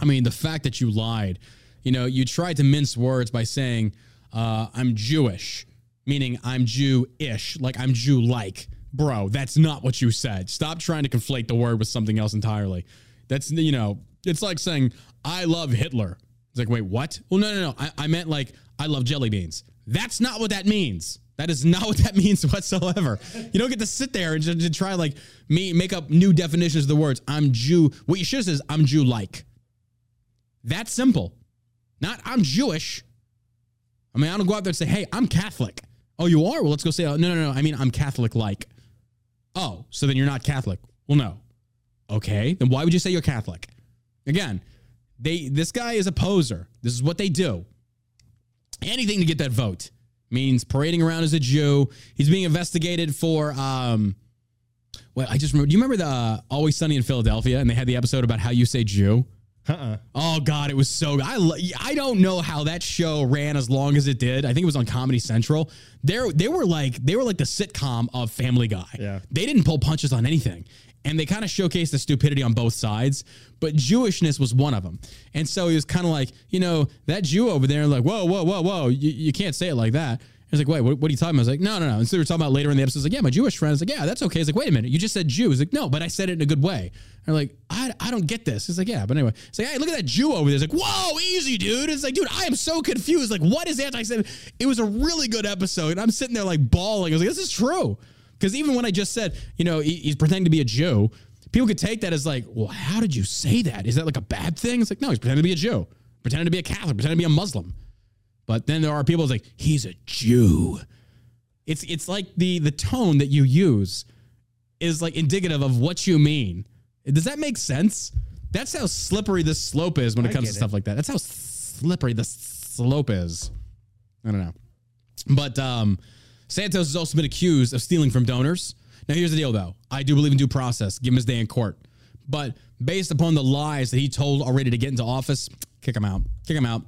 I mean, the fact that you lied, you tried to mince words by saying, I'm Jewish, meaning I'm Jew-ish, like I'm Jew-like. Bro, that's not what you said. Stop trying to conflate the word with something else entirely. That's, it's like saying, I love Hitler. It's like, wait, what? Well, no. I meant like, I love jelly beans. That's not what that means. That is not what that means whatsoever. You don't get to sit there and just try like me, make up new definitions of the words. I'm Jew. What you should have said is I'm Jew-like. That's simple. Not I'm Jewish. I mean, I don't go out there and say, hey, I'm Catholic. Oh, you are? Well, let's go say, oh, no. I mean, I'm Catholic-like. Oh, so then you're not Catholic. Well, no. Okay. Then why would you say you're Catholic? Again, this guy is a poser. This is what they do. Anything to get that vote means parading around as a Jew. He's being investigated for, well, I just remember, do you remember the Always Sunny in Philadelphia? And they had the episode about how you say Jew. Oh, God, it was so good. I don't know how that show ran as long as it did. I think it was on Comedy Central. They were like the sitcom of Family Guy. Yeah. They didn't pull punches on anything. And they kind of showcased the stupidity on both sides, but Jewishness was one of them. And so he was kind of like, that Jew over there, like, whoa, you can't say it like that. He's like, wait, what are you talking about? I was like, no. And so we were talking about later in the episode, I was like, yeah, my Jewish friend. I was like, yeah, that's okay. He's like, wait a minute, you just said Jew. He's like, no, but I said it in a good way. And I'm like, I don't get this. He's like, yeah, but anyway. It's like, hey, look at that Jew over there. He's like, whoa, easy, dude. It's like, dude, I am so confused. Like, what is anti-Semitic? It was a really good episode. And I'm sitting there like bawling. I was like, this is true. Because even when I just said, he's pretending to be a Jew, people could take that as like, well, how did you say that? Is that like a bad thing? It's like, no, he's pretending to be a Jew, pretending to be a Catholic, pretending to be a Muslim. But then there are people who's like, he's a Jew. It's like the tone that you use is like indicative of what you mean. Does that make sense? That's how slippery this slope is when it comes to stuff like that. That's how slippery the slope is. I don't know. But, Santos has also been accused of stealing from donors. Now, here's the deal, though. I do believe in due process. Give him his day in court. But based upon the lies that he told already to get into office, kick him out. Kick him out.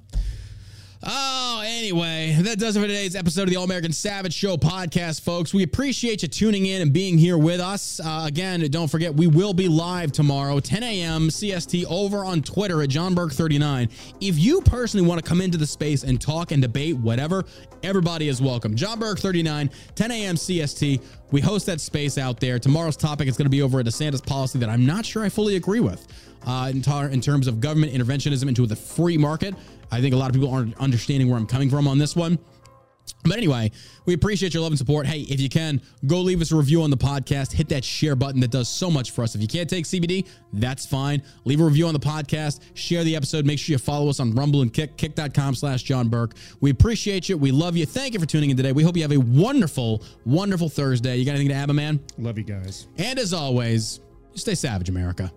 Oh, anyway, that does it for today's episode of the All American Savage Show podcast, folks. We appreciate you tuning in and being here with us. Again, don't forget, we will be live tomorrow, 10 a.m. CST, over on Twitter at JohnBurke39. If you personally want to come into the space and talk and debate, whatever, everybody is welcome. JohnBurke39, 10 a.m. CST. We host that space out there. Tomorrow's topic is going to be over a DeSantis policy that I'm not sure I fully agree with in terms of government interventionism into the free market. I think a lot of people aren't understanding where I'm coming from on this one. But anyway, we appreciate your love and support. Hey, if you can, go leave us a review on the podcast. Hit that share button. That does so much for us. If you can't take CBD, that's fine. Leave a review on the podcast. Share the episode. Make sure you follow us on Rumble and Kick, kick.com/JohnBurke. We appreciate you. We love you. Thank you for tuning in today. We hope you have a wonderful, wonderful Thursday. You got anything to add, my man? Love you guys. And as always, stay savage, America.